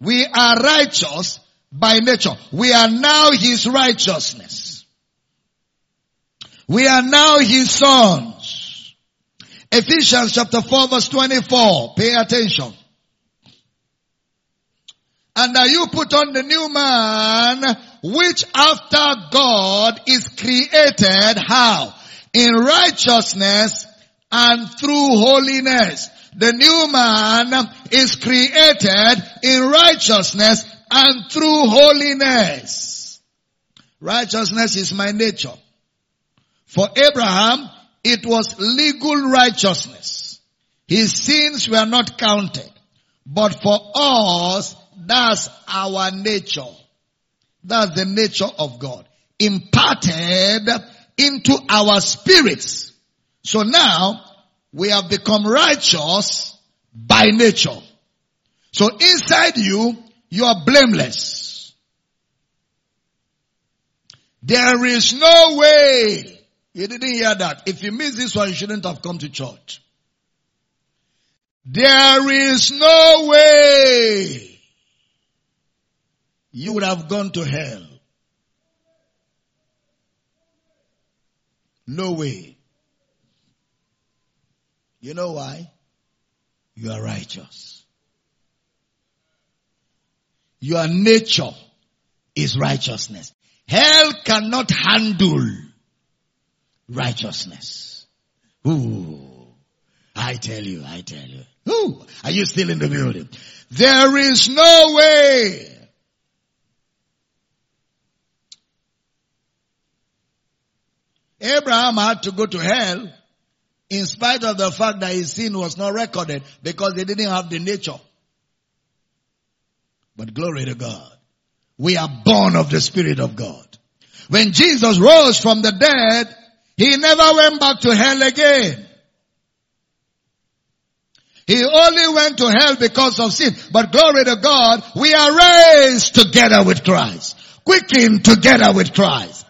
We are righteous by nature. We are now his righteousness. We are now his sons. Ephesians chapter 4 verse 24. Pay attention. And that you put on the new man, which after God is created, how? In righteousness and through holiness. The new man is created in righteousness and through holiness. Righteousness is my nature. For Abraham, it was legal righteousness. His sins were not counted. But for us, that's our nature. That's the nature of God. Imparted into our spirits. So now, we have become righteous by nature. So inside you, you are blameless. There is no way. You didn't hear that. If you missed this one, you shouldn't have come to church. There is no way you would have gone to hell. No way. You know why? You are righteous. Your nature is righteousness. Hell cannot handle righteousness. Ooh, I tell you. Ooh, are you still in the building? There is no way. Abraham had to go to hell in spite of the fact that his sin was not recorded because they didn't have the nature. But glory to God. We are born of the Spirit of God. When Jesus rose from the dead, he never went back to hell again. He only went to hell because of sin. But glory to God, we are raised together with Christ. Quickened together with Christ.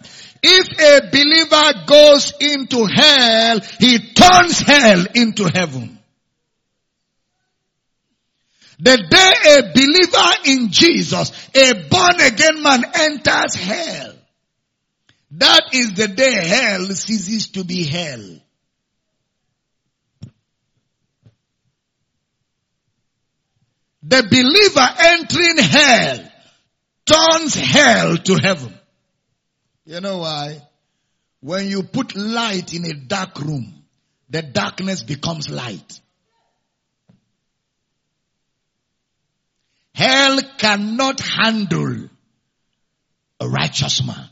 If a believer goes into hell, he turns hell into heaven. The day a believer in Jesus, a born again man, enters hell, that is the day hell ceases to be hell. The believer entering hell turns hell to heaven. You know why? When you put light in a dark room, the darkness becomes light. Hell cannot handle a righteous man.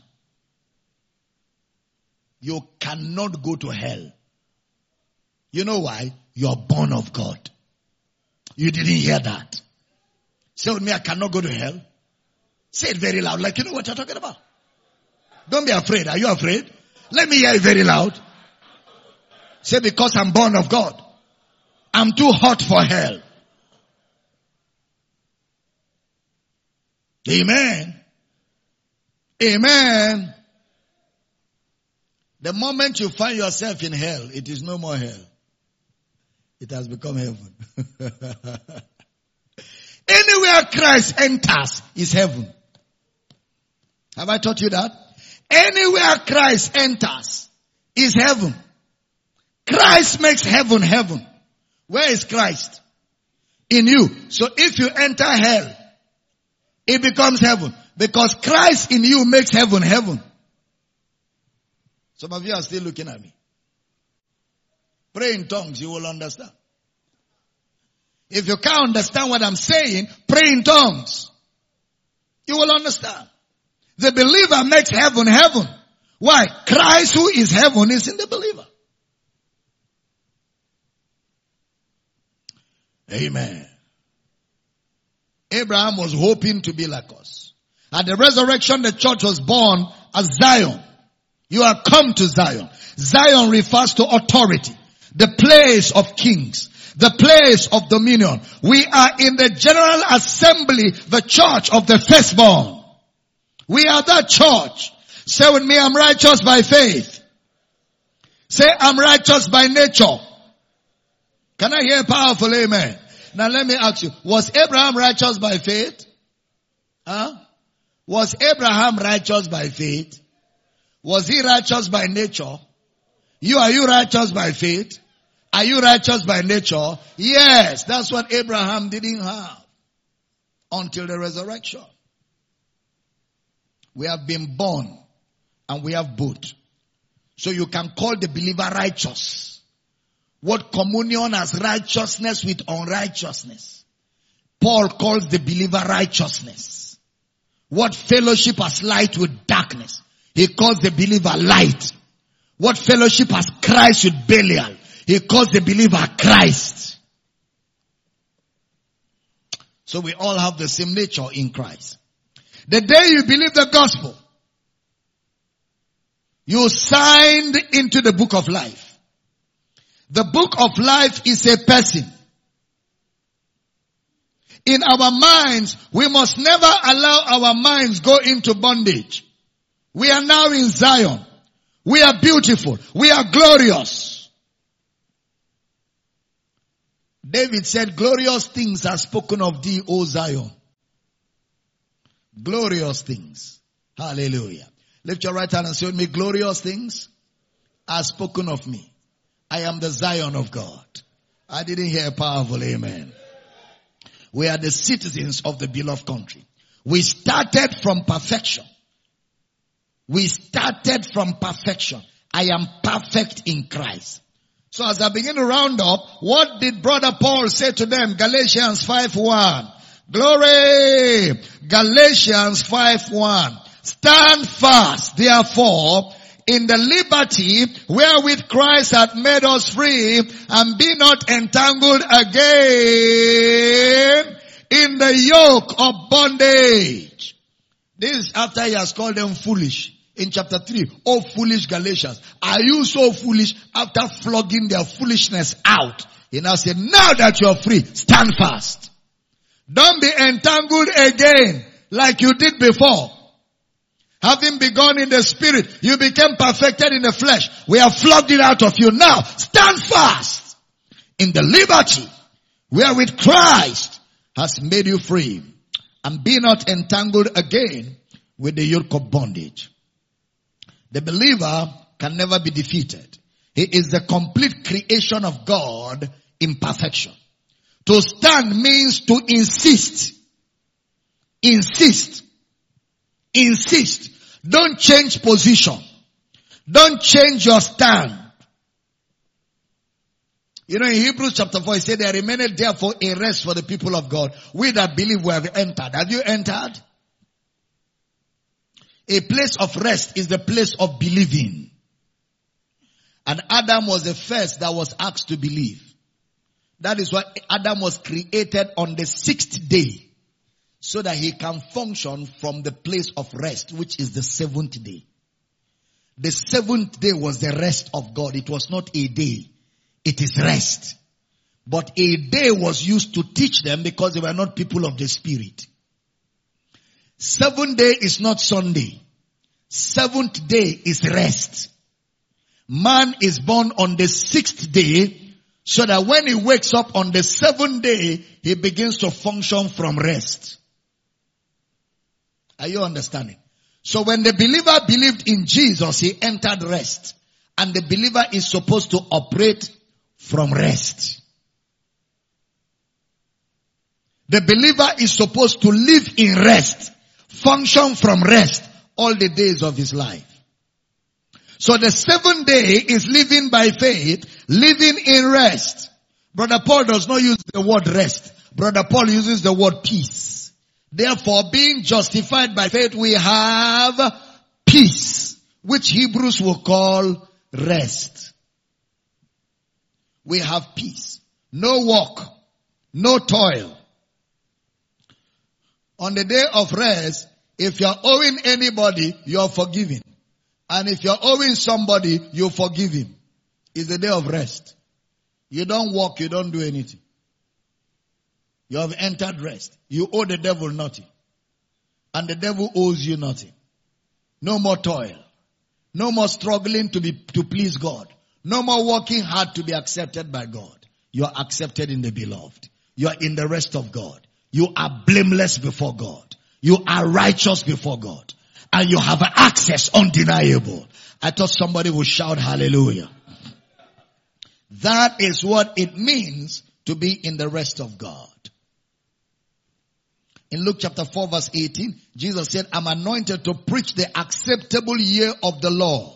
You cannot go to hell. You know why? You are born of God. You didn't hear that. Say with me, I cannot go to hell. Say it very loud, like you know what you're talking about. Don't be afraid. Are you afraid? Let me hear it very loud. Say, because I'm born of God, I'm too hot for hell. Amen. Amen. The moment you find yourself in hell, it is no more hell. It has become heaven. Anywhere Christ enters is heaven. Have I taught you that? Anywhere Christ enters is heaven. Christ makes heaven heaven. Where is Christ? In you. So if you enter hell, it becomes heaven. Because Christ in you makes heaven heaven. Some of you are still looking at me. Pray in tongues, you will understand. If you can't understand what I'm saying, pray in tongues. You will understand. The believer makes heaven heaven. Why? Christ, who is heaven, is in the believer. Amen. Abraham was hoping to be like us. At the resurrection, the church was born as Zion. You are come to Zion. Zion refers to authority, the place of kings, the place of dominion. We are in the general assembly, the church of the firstborn. We are that church. Say with me, I'm righteous by faith. Say, I'm righteous by nature. Can I hear a powerful amen? Now let me ask you, was Abraham righteous by faith? Was Abraham righteous by faith? Was he righteous by nature? Are you righteous by faith? Are you righteous by nature? Yes, that's what Abraham didn't have until the resurrection. We have been born and we have both. So you can call the believer righteous. What communion has righteousness with unrighteousness? Paul calls the believer righteousness. What fellowship has light with darkness? He calls the believer light. What fellowship has Christ with Belial? He calls the believer Christ. So we all have the same nature in Christ. The day you believe the gospel, you signed into the book of life. The book of life is a person. In our minds, we must never allow our minds go into bondage. We are now in Zion. We are beautiful. We are glorious. David said, glorious things are spoken of thee, O Zion. Glorious things. Hallelujah. Lift your right hand and say with me, glorious things are spoken of me. I am the Zion of God. I didn't hear a powerful amen. We are the citizens of the beloved country. We started from perfection. We started from perfection. I am perfect in Christ. So as I begin to round up, what did Brother Paul say to them? Galatians 5:1. Glory! Galatians 5:1. Stand fast, therefore, in the liberty wherewith Christ hath made us free, and be not entangled again in the yoke of bondage. This is after he has called them foolish in chapter 3. Oh foolish Galatians, are you so foolish? After flogging their foolishness out, he now said, now that you are free, stand fast. Don't be entangled again like you did before. Having begun in the spirit, you became perfected in the flesh. We have flogged it out of you. Now, stand fast in the liberty wherewith Christ has made you free, and be not entangled again with the yoke of bondage. The believer can never be defeated. He is the complete creation of God in perfection. To stand means to insist. Insist. Insist. Don't change position. Don't change your stand. You know, in Hebrews chapter 4, it said, there remained therefore a rest for the people of God. We that believe we have entered. Have you entered? A place of rest is the place of believing. And Adam was the first that was asked to believe. That is why Adam was created on the sixth day, so that he can function from the place of rest, which is the seventh day. The seventh day was the rest of God. It was not a day. It is rest. But a day was used to teach them because they were not people of the spirit. 7th day is not Sunday. 7th day is rest. Man is born on the 6th day so that when he wakes up on the 7th day, he begins to function from rest. Are you understanding? So when the believer believed in Jesus, he entered rest. And the believer is supposed to operate from rest. The believer is supposed to live in rest, function from rest all the days of his life. So the seventh day is living by faith, living in rest. Brother Paul does not use the word rest. Brother Paul uses the word peace. Therefore, being justified by faith, we have peace, which Hebrews will call rest. We have peace. No work, no toil. On the day of rest, if you're owing anybody, you're forgiven. And if you're owing somebody, you forgive him. It's the day of rest. You don't work, you don't do anything. You have entered rest. You owe the devil nothing. And the devil owes you nothing. No more toil. No more struggling to please God. No more working hard to be accepted by God. You are accepted in the beloved. You are in the rest of God. You are blameless before God. You are righteous before God. And you have access undeniable. I thought somebody would shout hallelujah. That is what it means to be in the rest of God. In Luke chapter 4 verse 18, Jesus said, I'm anointed to preach the acceptable year of the Lord.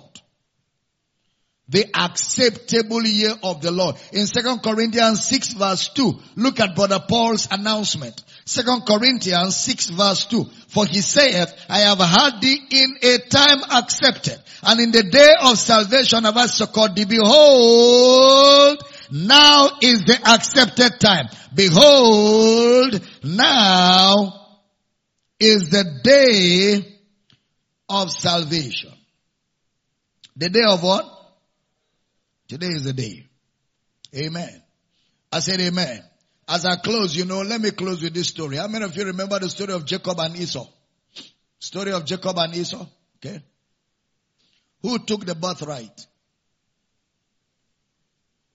The acceptable year of the Lord. In 2 Corinthians 6 verse 2, look at Brother Paul's announcement. 2 Corinthians 6 verse 2. For he saith, I have heard thee in a time accepted, and in the day of salvation have I succored thee. Behold, now is the accepted time. Behold, now is the day of salvation. The day of what? Today is the day. Amen. I said amen. As I close, let me close with this story. How many of you remember the story of Jacob and Esau? Story of Jacob and Esau. Okay. Who took the birthright?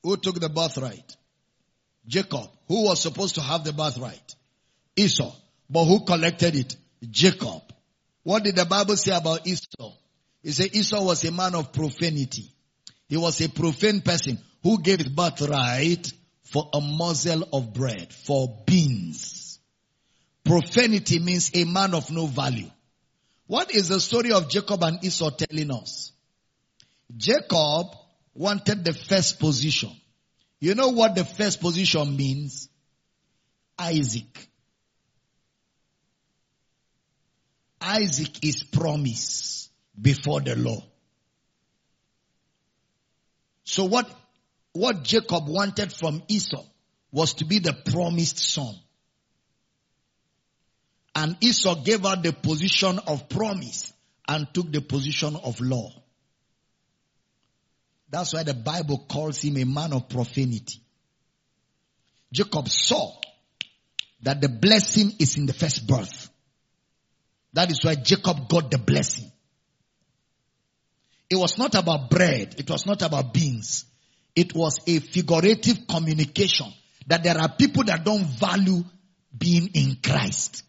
Who took the birthright? Jacob. Who was supposed to have the birthright? Esau. But who collected it? Jacob. What did the Bible say about Esau? It said Esau was a man of profanity. He was a profane person who gave his birthright for a morsel of bread, for beans. Profanity means a man of no value. What is the story of Jacob and Esau telling us? Jacob wanted the first position. You know what the first position means? Isaac. Isaac is promise before the law. So what Jacob wanted from Esau was to be the promised son. And Esau gave out the position of promise and took the position of law. That's why the Bible calls him a man of profanity. Jacob saw that the blessing is in the first birth. That is why Jacob got the blessing. It was not about bread. It was not about beans. It was a figurative communication that there are people that don't value being in Christ.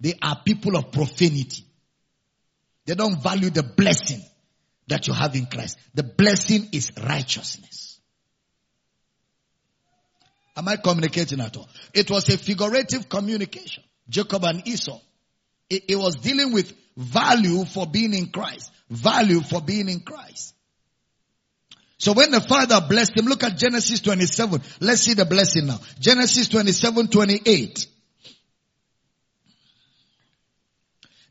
They are people of profanity. They don't value the blessing that you have in Christ. The blessing is righteousness. Am I communicating at all? It was a figurative communication. Jacob and Esau. It was dealing with value for being in Christ. Value for being in Christ. So when the father blessed him, look at Genesis 27. Let's see the blessing now. Genesis 27:28.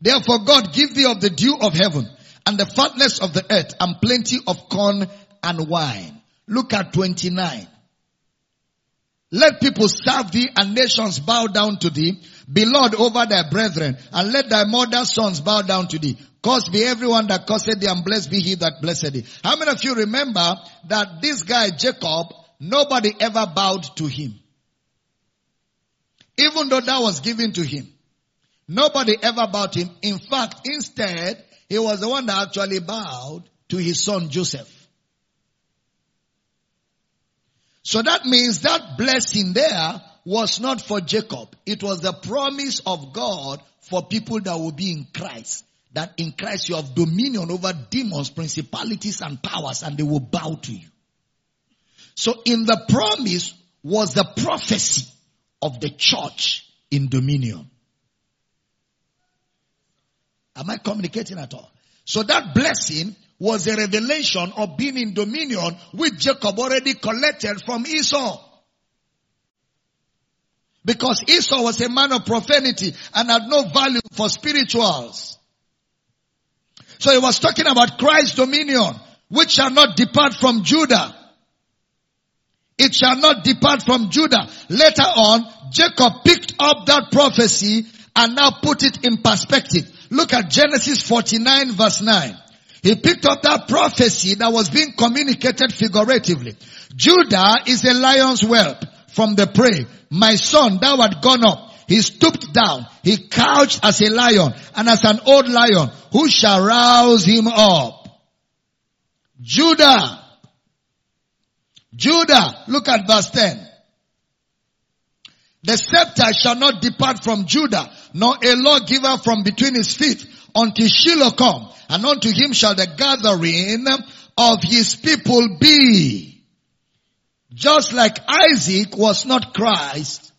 Therefore God give thee of the dew of heaven and the fatness of the earth and plenty of corn and wine. Look at 29. Let people serve thee and nations bow down to thee. Be Lord over thy brethren and let thy mother's sons bow down to thee. Cursed be everyone that cursed thee, and blessed be he that blessed thee. How many of you remember that this guy Jacob, nobody ever bowed to him? Even though that was given to him, nobody ever bowed to him. In fact, instead, he was the one that actually bowed to his son Joseph. So that means that blessing there was not for Jacob. It was the promise of God for people that will be in Christ. That in Christ you have dominion over demons, principalities and powers, and they will bow to you. So in the promise was the prophecy of the church in dominion. Am I communicating at all? So that blessing was a revelation of being in dominion which Jacob already collected from Esau. Because Esau was a man of profanity and had no value for spirituals. So he was talking about Christ's dominion, which shall not depart from Judah. It shall not depart from Judah. Later on, Jacob picked up that prophecy and now put it in perspective. Look at Genesis 49 verse 9. He picked up that prophecy that was being communicated figuratively. Judah is a lion's whelp from the prey. My son, thou art gone up. He stooped down. He couched as a lion and as an old lion. Who shall rouse him up? Judah. Judah. Look at verse 10. The scepter shall not depart from Judah, nor a lawgiver from between his feet, until Shiloh come, and unto him shall the gathering of his people be. Just like Isaac was not Christ,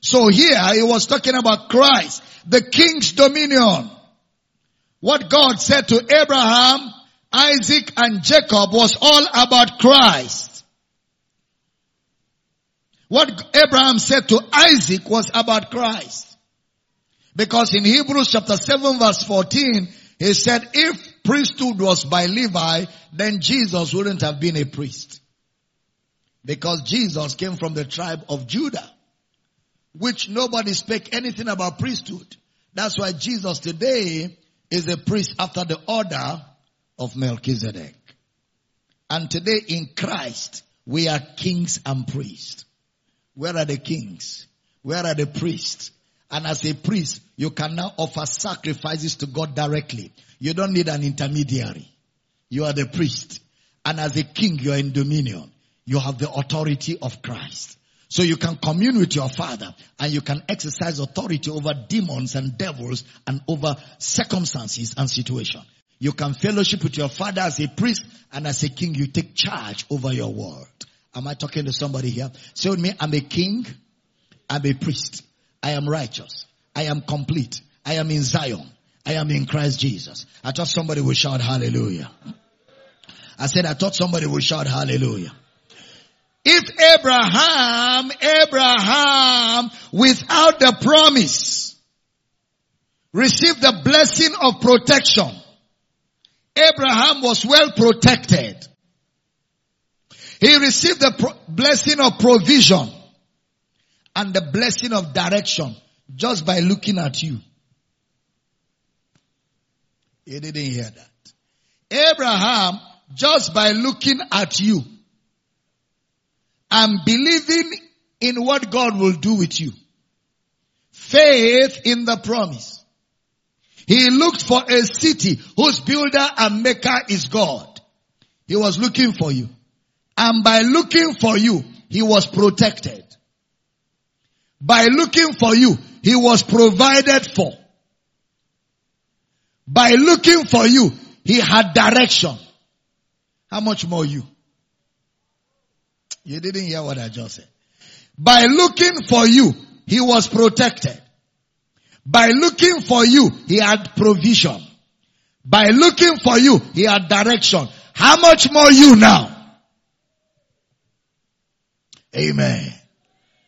so here he was talking about Christ, the king's dominion. What God said to Abraham, Isaac, and Jacob was all about Christ. What Abraham said to Isaac was about Christ. Because in Hebrews chapter 7 verse 14, he said, if priesthood was by Levi, then Jesus wouldn't have been a priest. Because Jesus came from the tribe of Judah, which nobody spake anything about priesthood. That's why Jesus today is a priest after the order of Melchizedek. And today in Christ, we are kings and priests. Where are the kings? Where are the priests? And as a priest, you can now offer sacrifices to God directly. You don't need an intermediary. You are the priest. And as a king, you are in dominion. You have the authority of Christ. So you can commune with your Father and you can exercise authority over demons and devils and over circumstances and situation. You can fellowship with your Father as a priest, and as a king you take charge over your world. Am I talking to somebody here? Say with me, I'm a king, I'm a priest, I am righteous, I am complete, I am in Zion, I am in Christ Jesus. I thought somebody would shout hallelujah. I said I thought somebody would shout hallelujah. If Abraham, without the promise, received the blessing of protection, Abraham was well protected. He received the blessing of provision and the blessing of direction just by looking at you. You didn't hear that. Abraham, just by looking at you, and believing in what God will do with you. Faith in the promise. He looked for a city whose builder and maker is God. He was looking for you. And by looking for you, he was protected. By looking for you, he was provided for. By looking for you, he had direction. How much more you? You didn't hear what I just said. By looking for you, he was protected. By looking for you, he had provision. By looking for you, he had direction. How much more you now? Amen.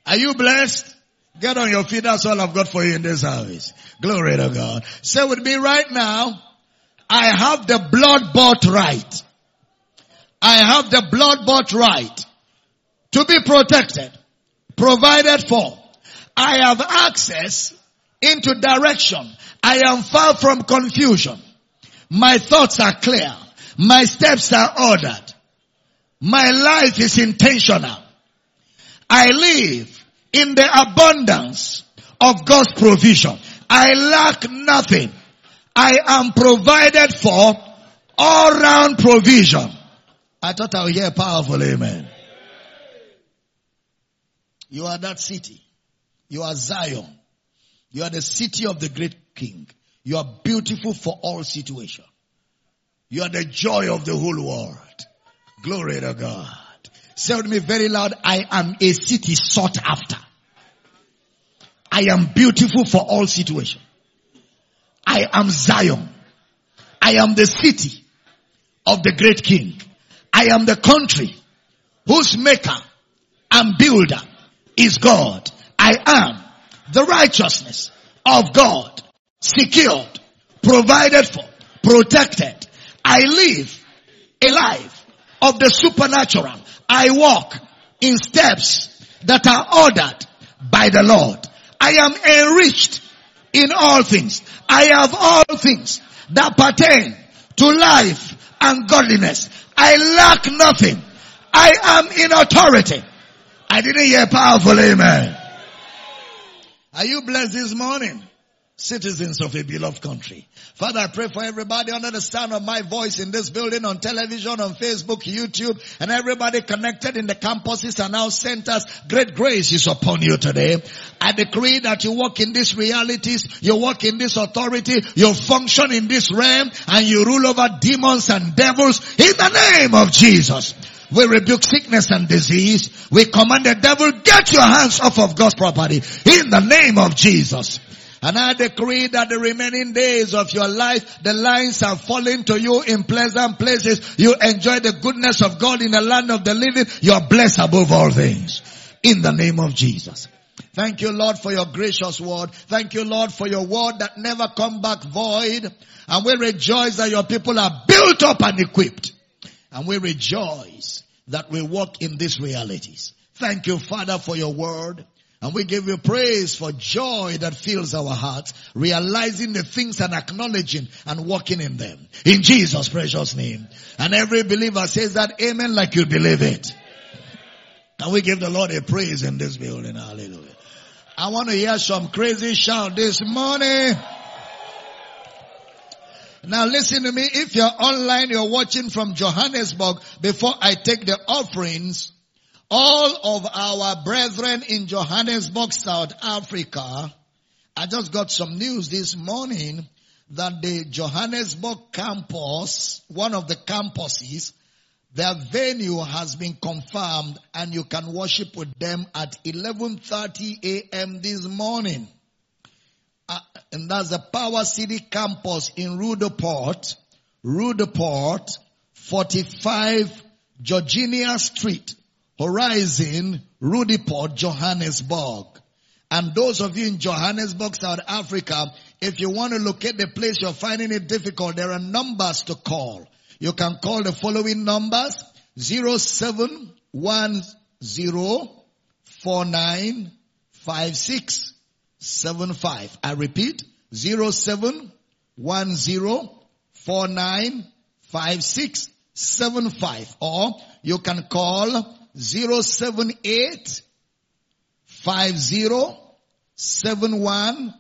Are you blessed? Get on your feet. That's all I've got for you in this service. Glory to God. Say with me right now, I have the blood-bought right. I have the blood-bought right to be protected, provided for. I have access into direction. I am far from confusion. My thoughts are clear. My steps are ordered. My life is intentional. I live in the abundance of God's provision. I lack nothing. I am provided for, all-round provision. I thought I would hear a powerful amen. You are that city. You are Zion. You are the city of the great king. You are beautiful for all situations. You are the joy of the whole world. Glory to God. Say with me very loud, I am a city sought after. I am beautiful for all situations. I am Zion. I am the city of the great king. I am the country whose maker and builder is God. I am the righteousness of God, secured, provided for, protected. I live a life of the supernatural. I walk in steps that are ordered by the Lord. I am enriched in all things. I have all things that pertain to life and godliness. I lack nothing. I am in authority. I didn't hear powerful amen. Are you blessed this morning, citizens of a beloved country? Father, I pray for everybody under the sound of my voice in this building, on television, on Facebook, YouTube, and everybody connected in the campuses and our centers. Great grace is upon you today. I decree that you walk in these realities, you walk in this authority, you function in this realm, and you rule over demons and devils in the name of Jesus. We rebuke sickness and disease. We command the devil, get your hands off of God's property in the name of Jesus. And I decree that the remaining days of your life, the lines are falling to you in pleasant places. You enjoy the goodness of God in the land of the living. You are blessed above all things in the name of Jesus. Thank you, Lord, for your gracious word. Thank you, Lord, for your word that never come back void. And we rejoice that your people are built up and equipped. And we rejoice that we walk in these realities. Thank you, Father, for your word. And we give you praise for joy that fills our hearts, realizing the things and acknowledging and walking in them. In Jesus' precious name. And every believer says that amen like you believe it. Can we give the Lord a praise in this building? Hallelujah. I want to hear some crazy shout this morning. Now listen to me. If you're online, you're watching from Johannesburg, before I take the offerings, all of our brethren in Johannesburg, South Africa, I just got some news this morning that the Johannesburg campus, one of the campuses, their venue has been confirmed and you can worship with them at 11:30 a.m. this morning. And that's the Power City campus in Rudeport, 45 Georginia Street. Horizon, Rudeport, Johannesburg. And those of you in Johannesburg, South Africa, if you want to locate the place, you're finding it difficult, there are numbers to call. You can call the following numbers: 0710495675. I repeat, 0710495675. Or you can call 078-50-71-043.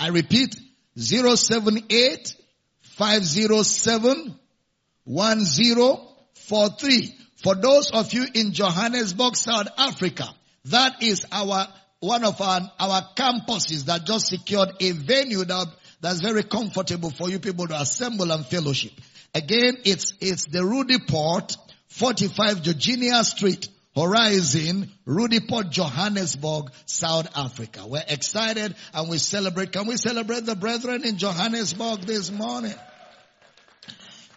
I repeat, 078-507-1043. For those of you in Johannesburg, South Africa, that is one of our campuses that just secured a venue that's very comfortable for you people to assemble and fellowship. Again, it's the Rudeport, 45 Georginia Street, Horizon, Rudeport, Johannesburg, South Africa. We're excited and we celebrate. Can we celebrate the brethren in Johannesburg this morning?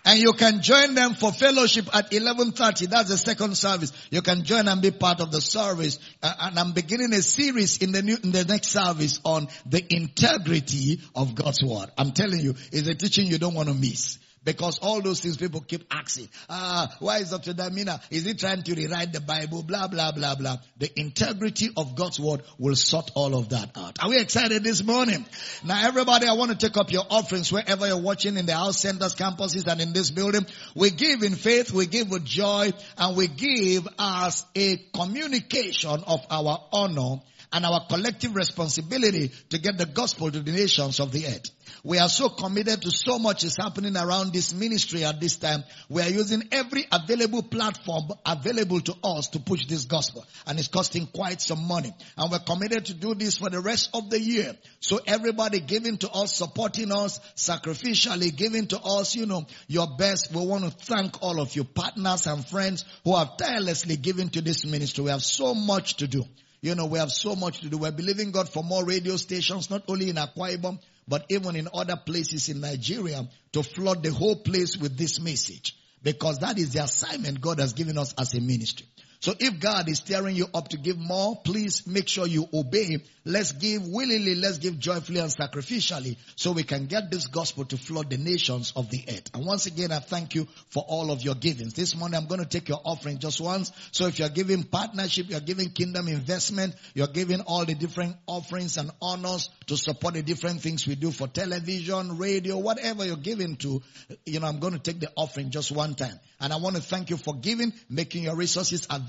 And you can join them for fellowship at 11:30. That's the second service. You can join and be part of the service. And I'm beginning a series in the next service on the integrity of God's word. I'm telling you, it's a teaching you don't want to miss. Because all those things people keep asking. Why is Dr. Damina? Is he trying to rewrite the Bible? Blah, blah, blah, blah. The integrity of God's word will sort all of that out. Are we excited this morning? Now everybody, I want to take up your offerings wherever you're watching, in the house centers, campuses, and in this building. We give in faith, we give with joy, and we give as a communication of our honor and our collective responsibility to get the gospel to the nations of the earth. We are so committed to so much is happening around this ministry at this time. We are using every available platform available to us to push this gospel. And it's costing quite some money. And we're committed to do this for the rest of the year. So everybody giving to us, supporting us, sacrificially giving to us, your best. We want to thank all of you partners and friends who have tirelessly given to this ministry. We have so much to do. You know, we have so much to do. We're believing God for more radio stations, not only in Akwa Ibom, but even in other places in Nigeria, to flood the whole place with this message. Because that is the assignment God has given us as a ministry. So if God is stirring you up to give more, please make sure you obey Him. Let's give willingly, let's give joyfully and sacrificially, so we can get this gospel to flood the nations of the earth. And once again, I thank you for all of your givings. This morning, I'm going to take your offering just once. So if you're giving partnership, you're giving kingdom investment, you're giving all the different offerings and honors to support the different things we do for television, radio, whatever you're giving to, you know, I'm going to take the offering just one time. And I want to thank you for giving, making your resources available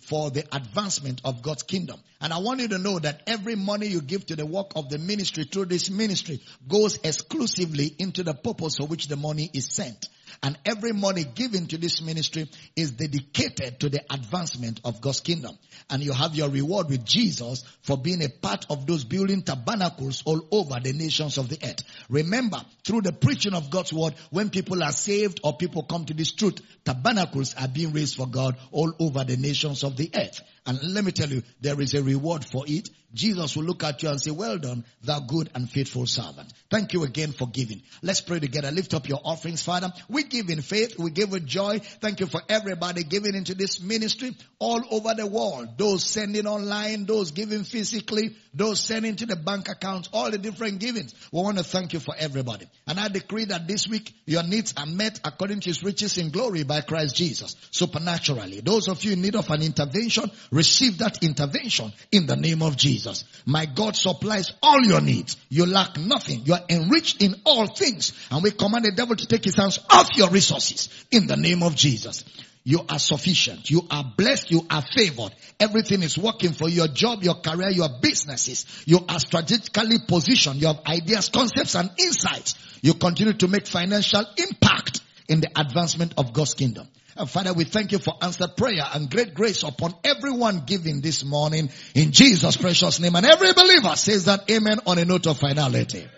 for the advancement of God's kingdom. And I want you to know that every money you give to the work of the ministry through this ministry goes exclusively into the purpose for which the money is sent. And every money given to this ministry is dedicated to the advancement of God's kingdom. And you have your reward with Jesus for being a part of those building tabernacles all over the nations of the earth. Remember, through the preaching of God's word, when people are saved or people come to this truth, tabernacles are being raised for God all over the nations of the earth. And let me tell you, there is a reward for it. Jesus will look at you and say, well done, thou good and faithful servant. Thank you again for giving. Let's pray together. Lift up your offerings, Father. We give in faith. We give with joy. Thank you for everybody giving into this ministry all over the world. Those sending online, those giving physically, those sending to the bank accounts, all the different givings. We want to thank you for everybody. And I decree that this week your needs are met according to His riches in glory by Christ Jesus, supernaturally. Those of you in need of an intervention, receive that intervention in the name of Jesus. My God supplies all your needs. You lack nothing. You are enriched in all things. And we command the devil to take his hands off your resources in the name of Jesus. You are sufficient. You are blessed. You are favored. Everything is working for your job, your career, your businesses. You are strategically positioned. You have ideas, concepts, and insights. You continue to make financial impact in the advancement of God's kingdom. And Father, we thank you for answered prayer and great grace upon everyone giving this morning in Jesus' precious name. And every believer says that amen on a note of finality. Amen.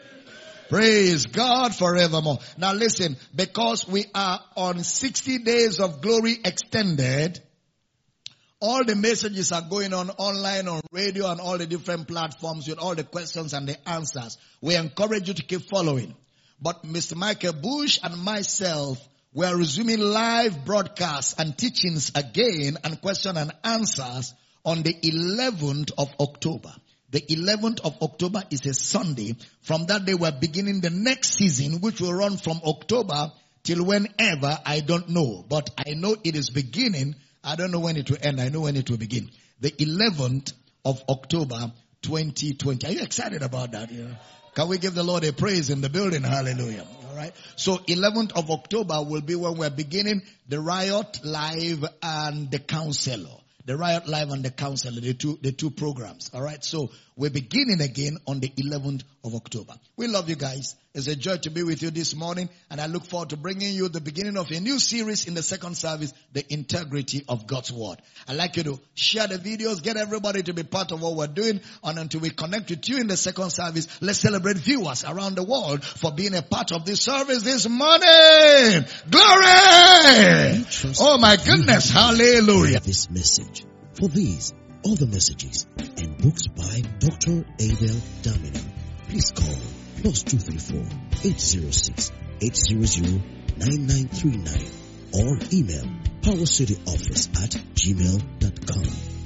Praise God forevermore. Now listen, because we are on 60 days of glory extended, all the messages are going on online, on radio, and all the different platforms with all the questions and the answers. We encourage you to keep following. But Mr. Michael Bush and myself, we are resuming live broadcasts and teachings again and question and answers on the 11th of October. The 11th of October is a Sunday. From that day, we're beginning the next season, which will run from October till whenever, I don't know. But I know it is beginning. I don't know when it will end. I know when it will begin. The 11th of October, 2020. Are you excited about that? Yeah. Can we give the Lord a praise in the building? Hallelujah. All right. So 11th of October will be when we're beginning the Riot Live and the Counselor. The Riot Live and the Counselor, the two programs. All right. So we're beginning again on the 11th of October. We love you guys. It's a joy to be with you this morning. And I look forward to bringing you the beginning of a new series in the second service, The Integrity of God's Word. I'd like you to share the videos, get everybody to be part of what we're doing. And until we connect with you in the second service, let's celebrate viewers around the world for being a part of this service this morning. Glory! Oh my goodness, hallelujah. This message, for these, all the messages and books by Dr. Abel Damina, please call +234-806-800-9939 or email powercityoffice@gmail.com.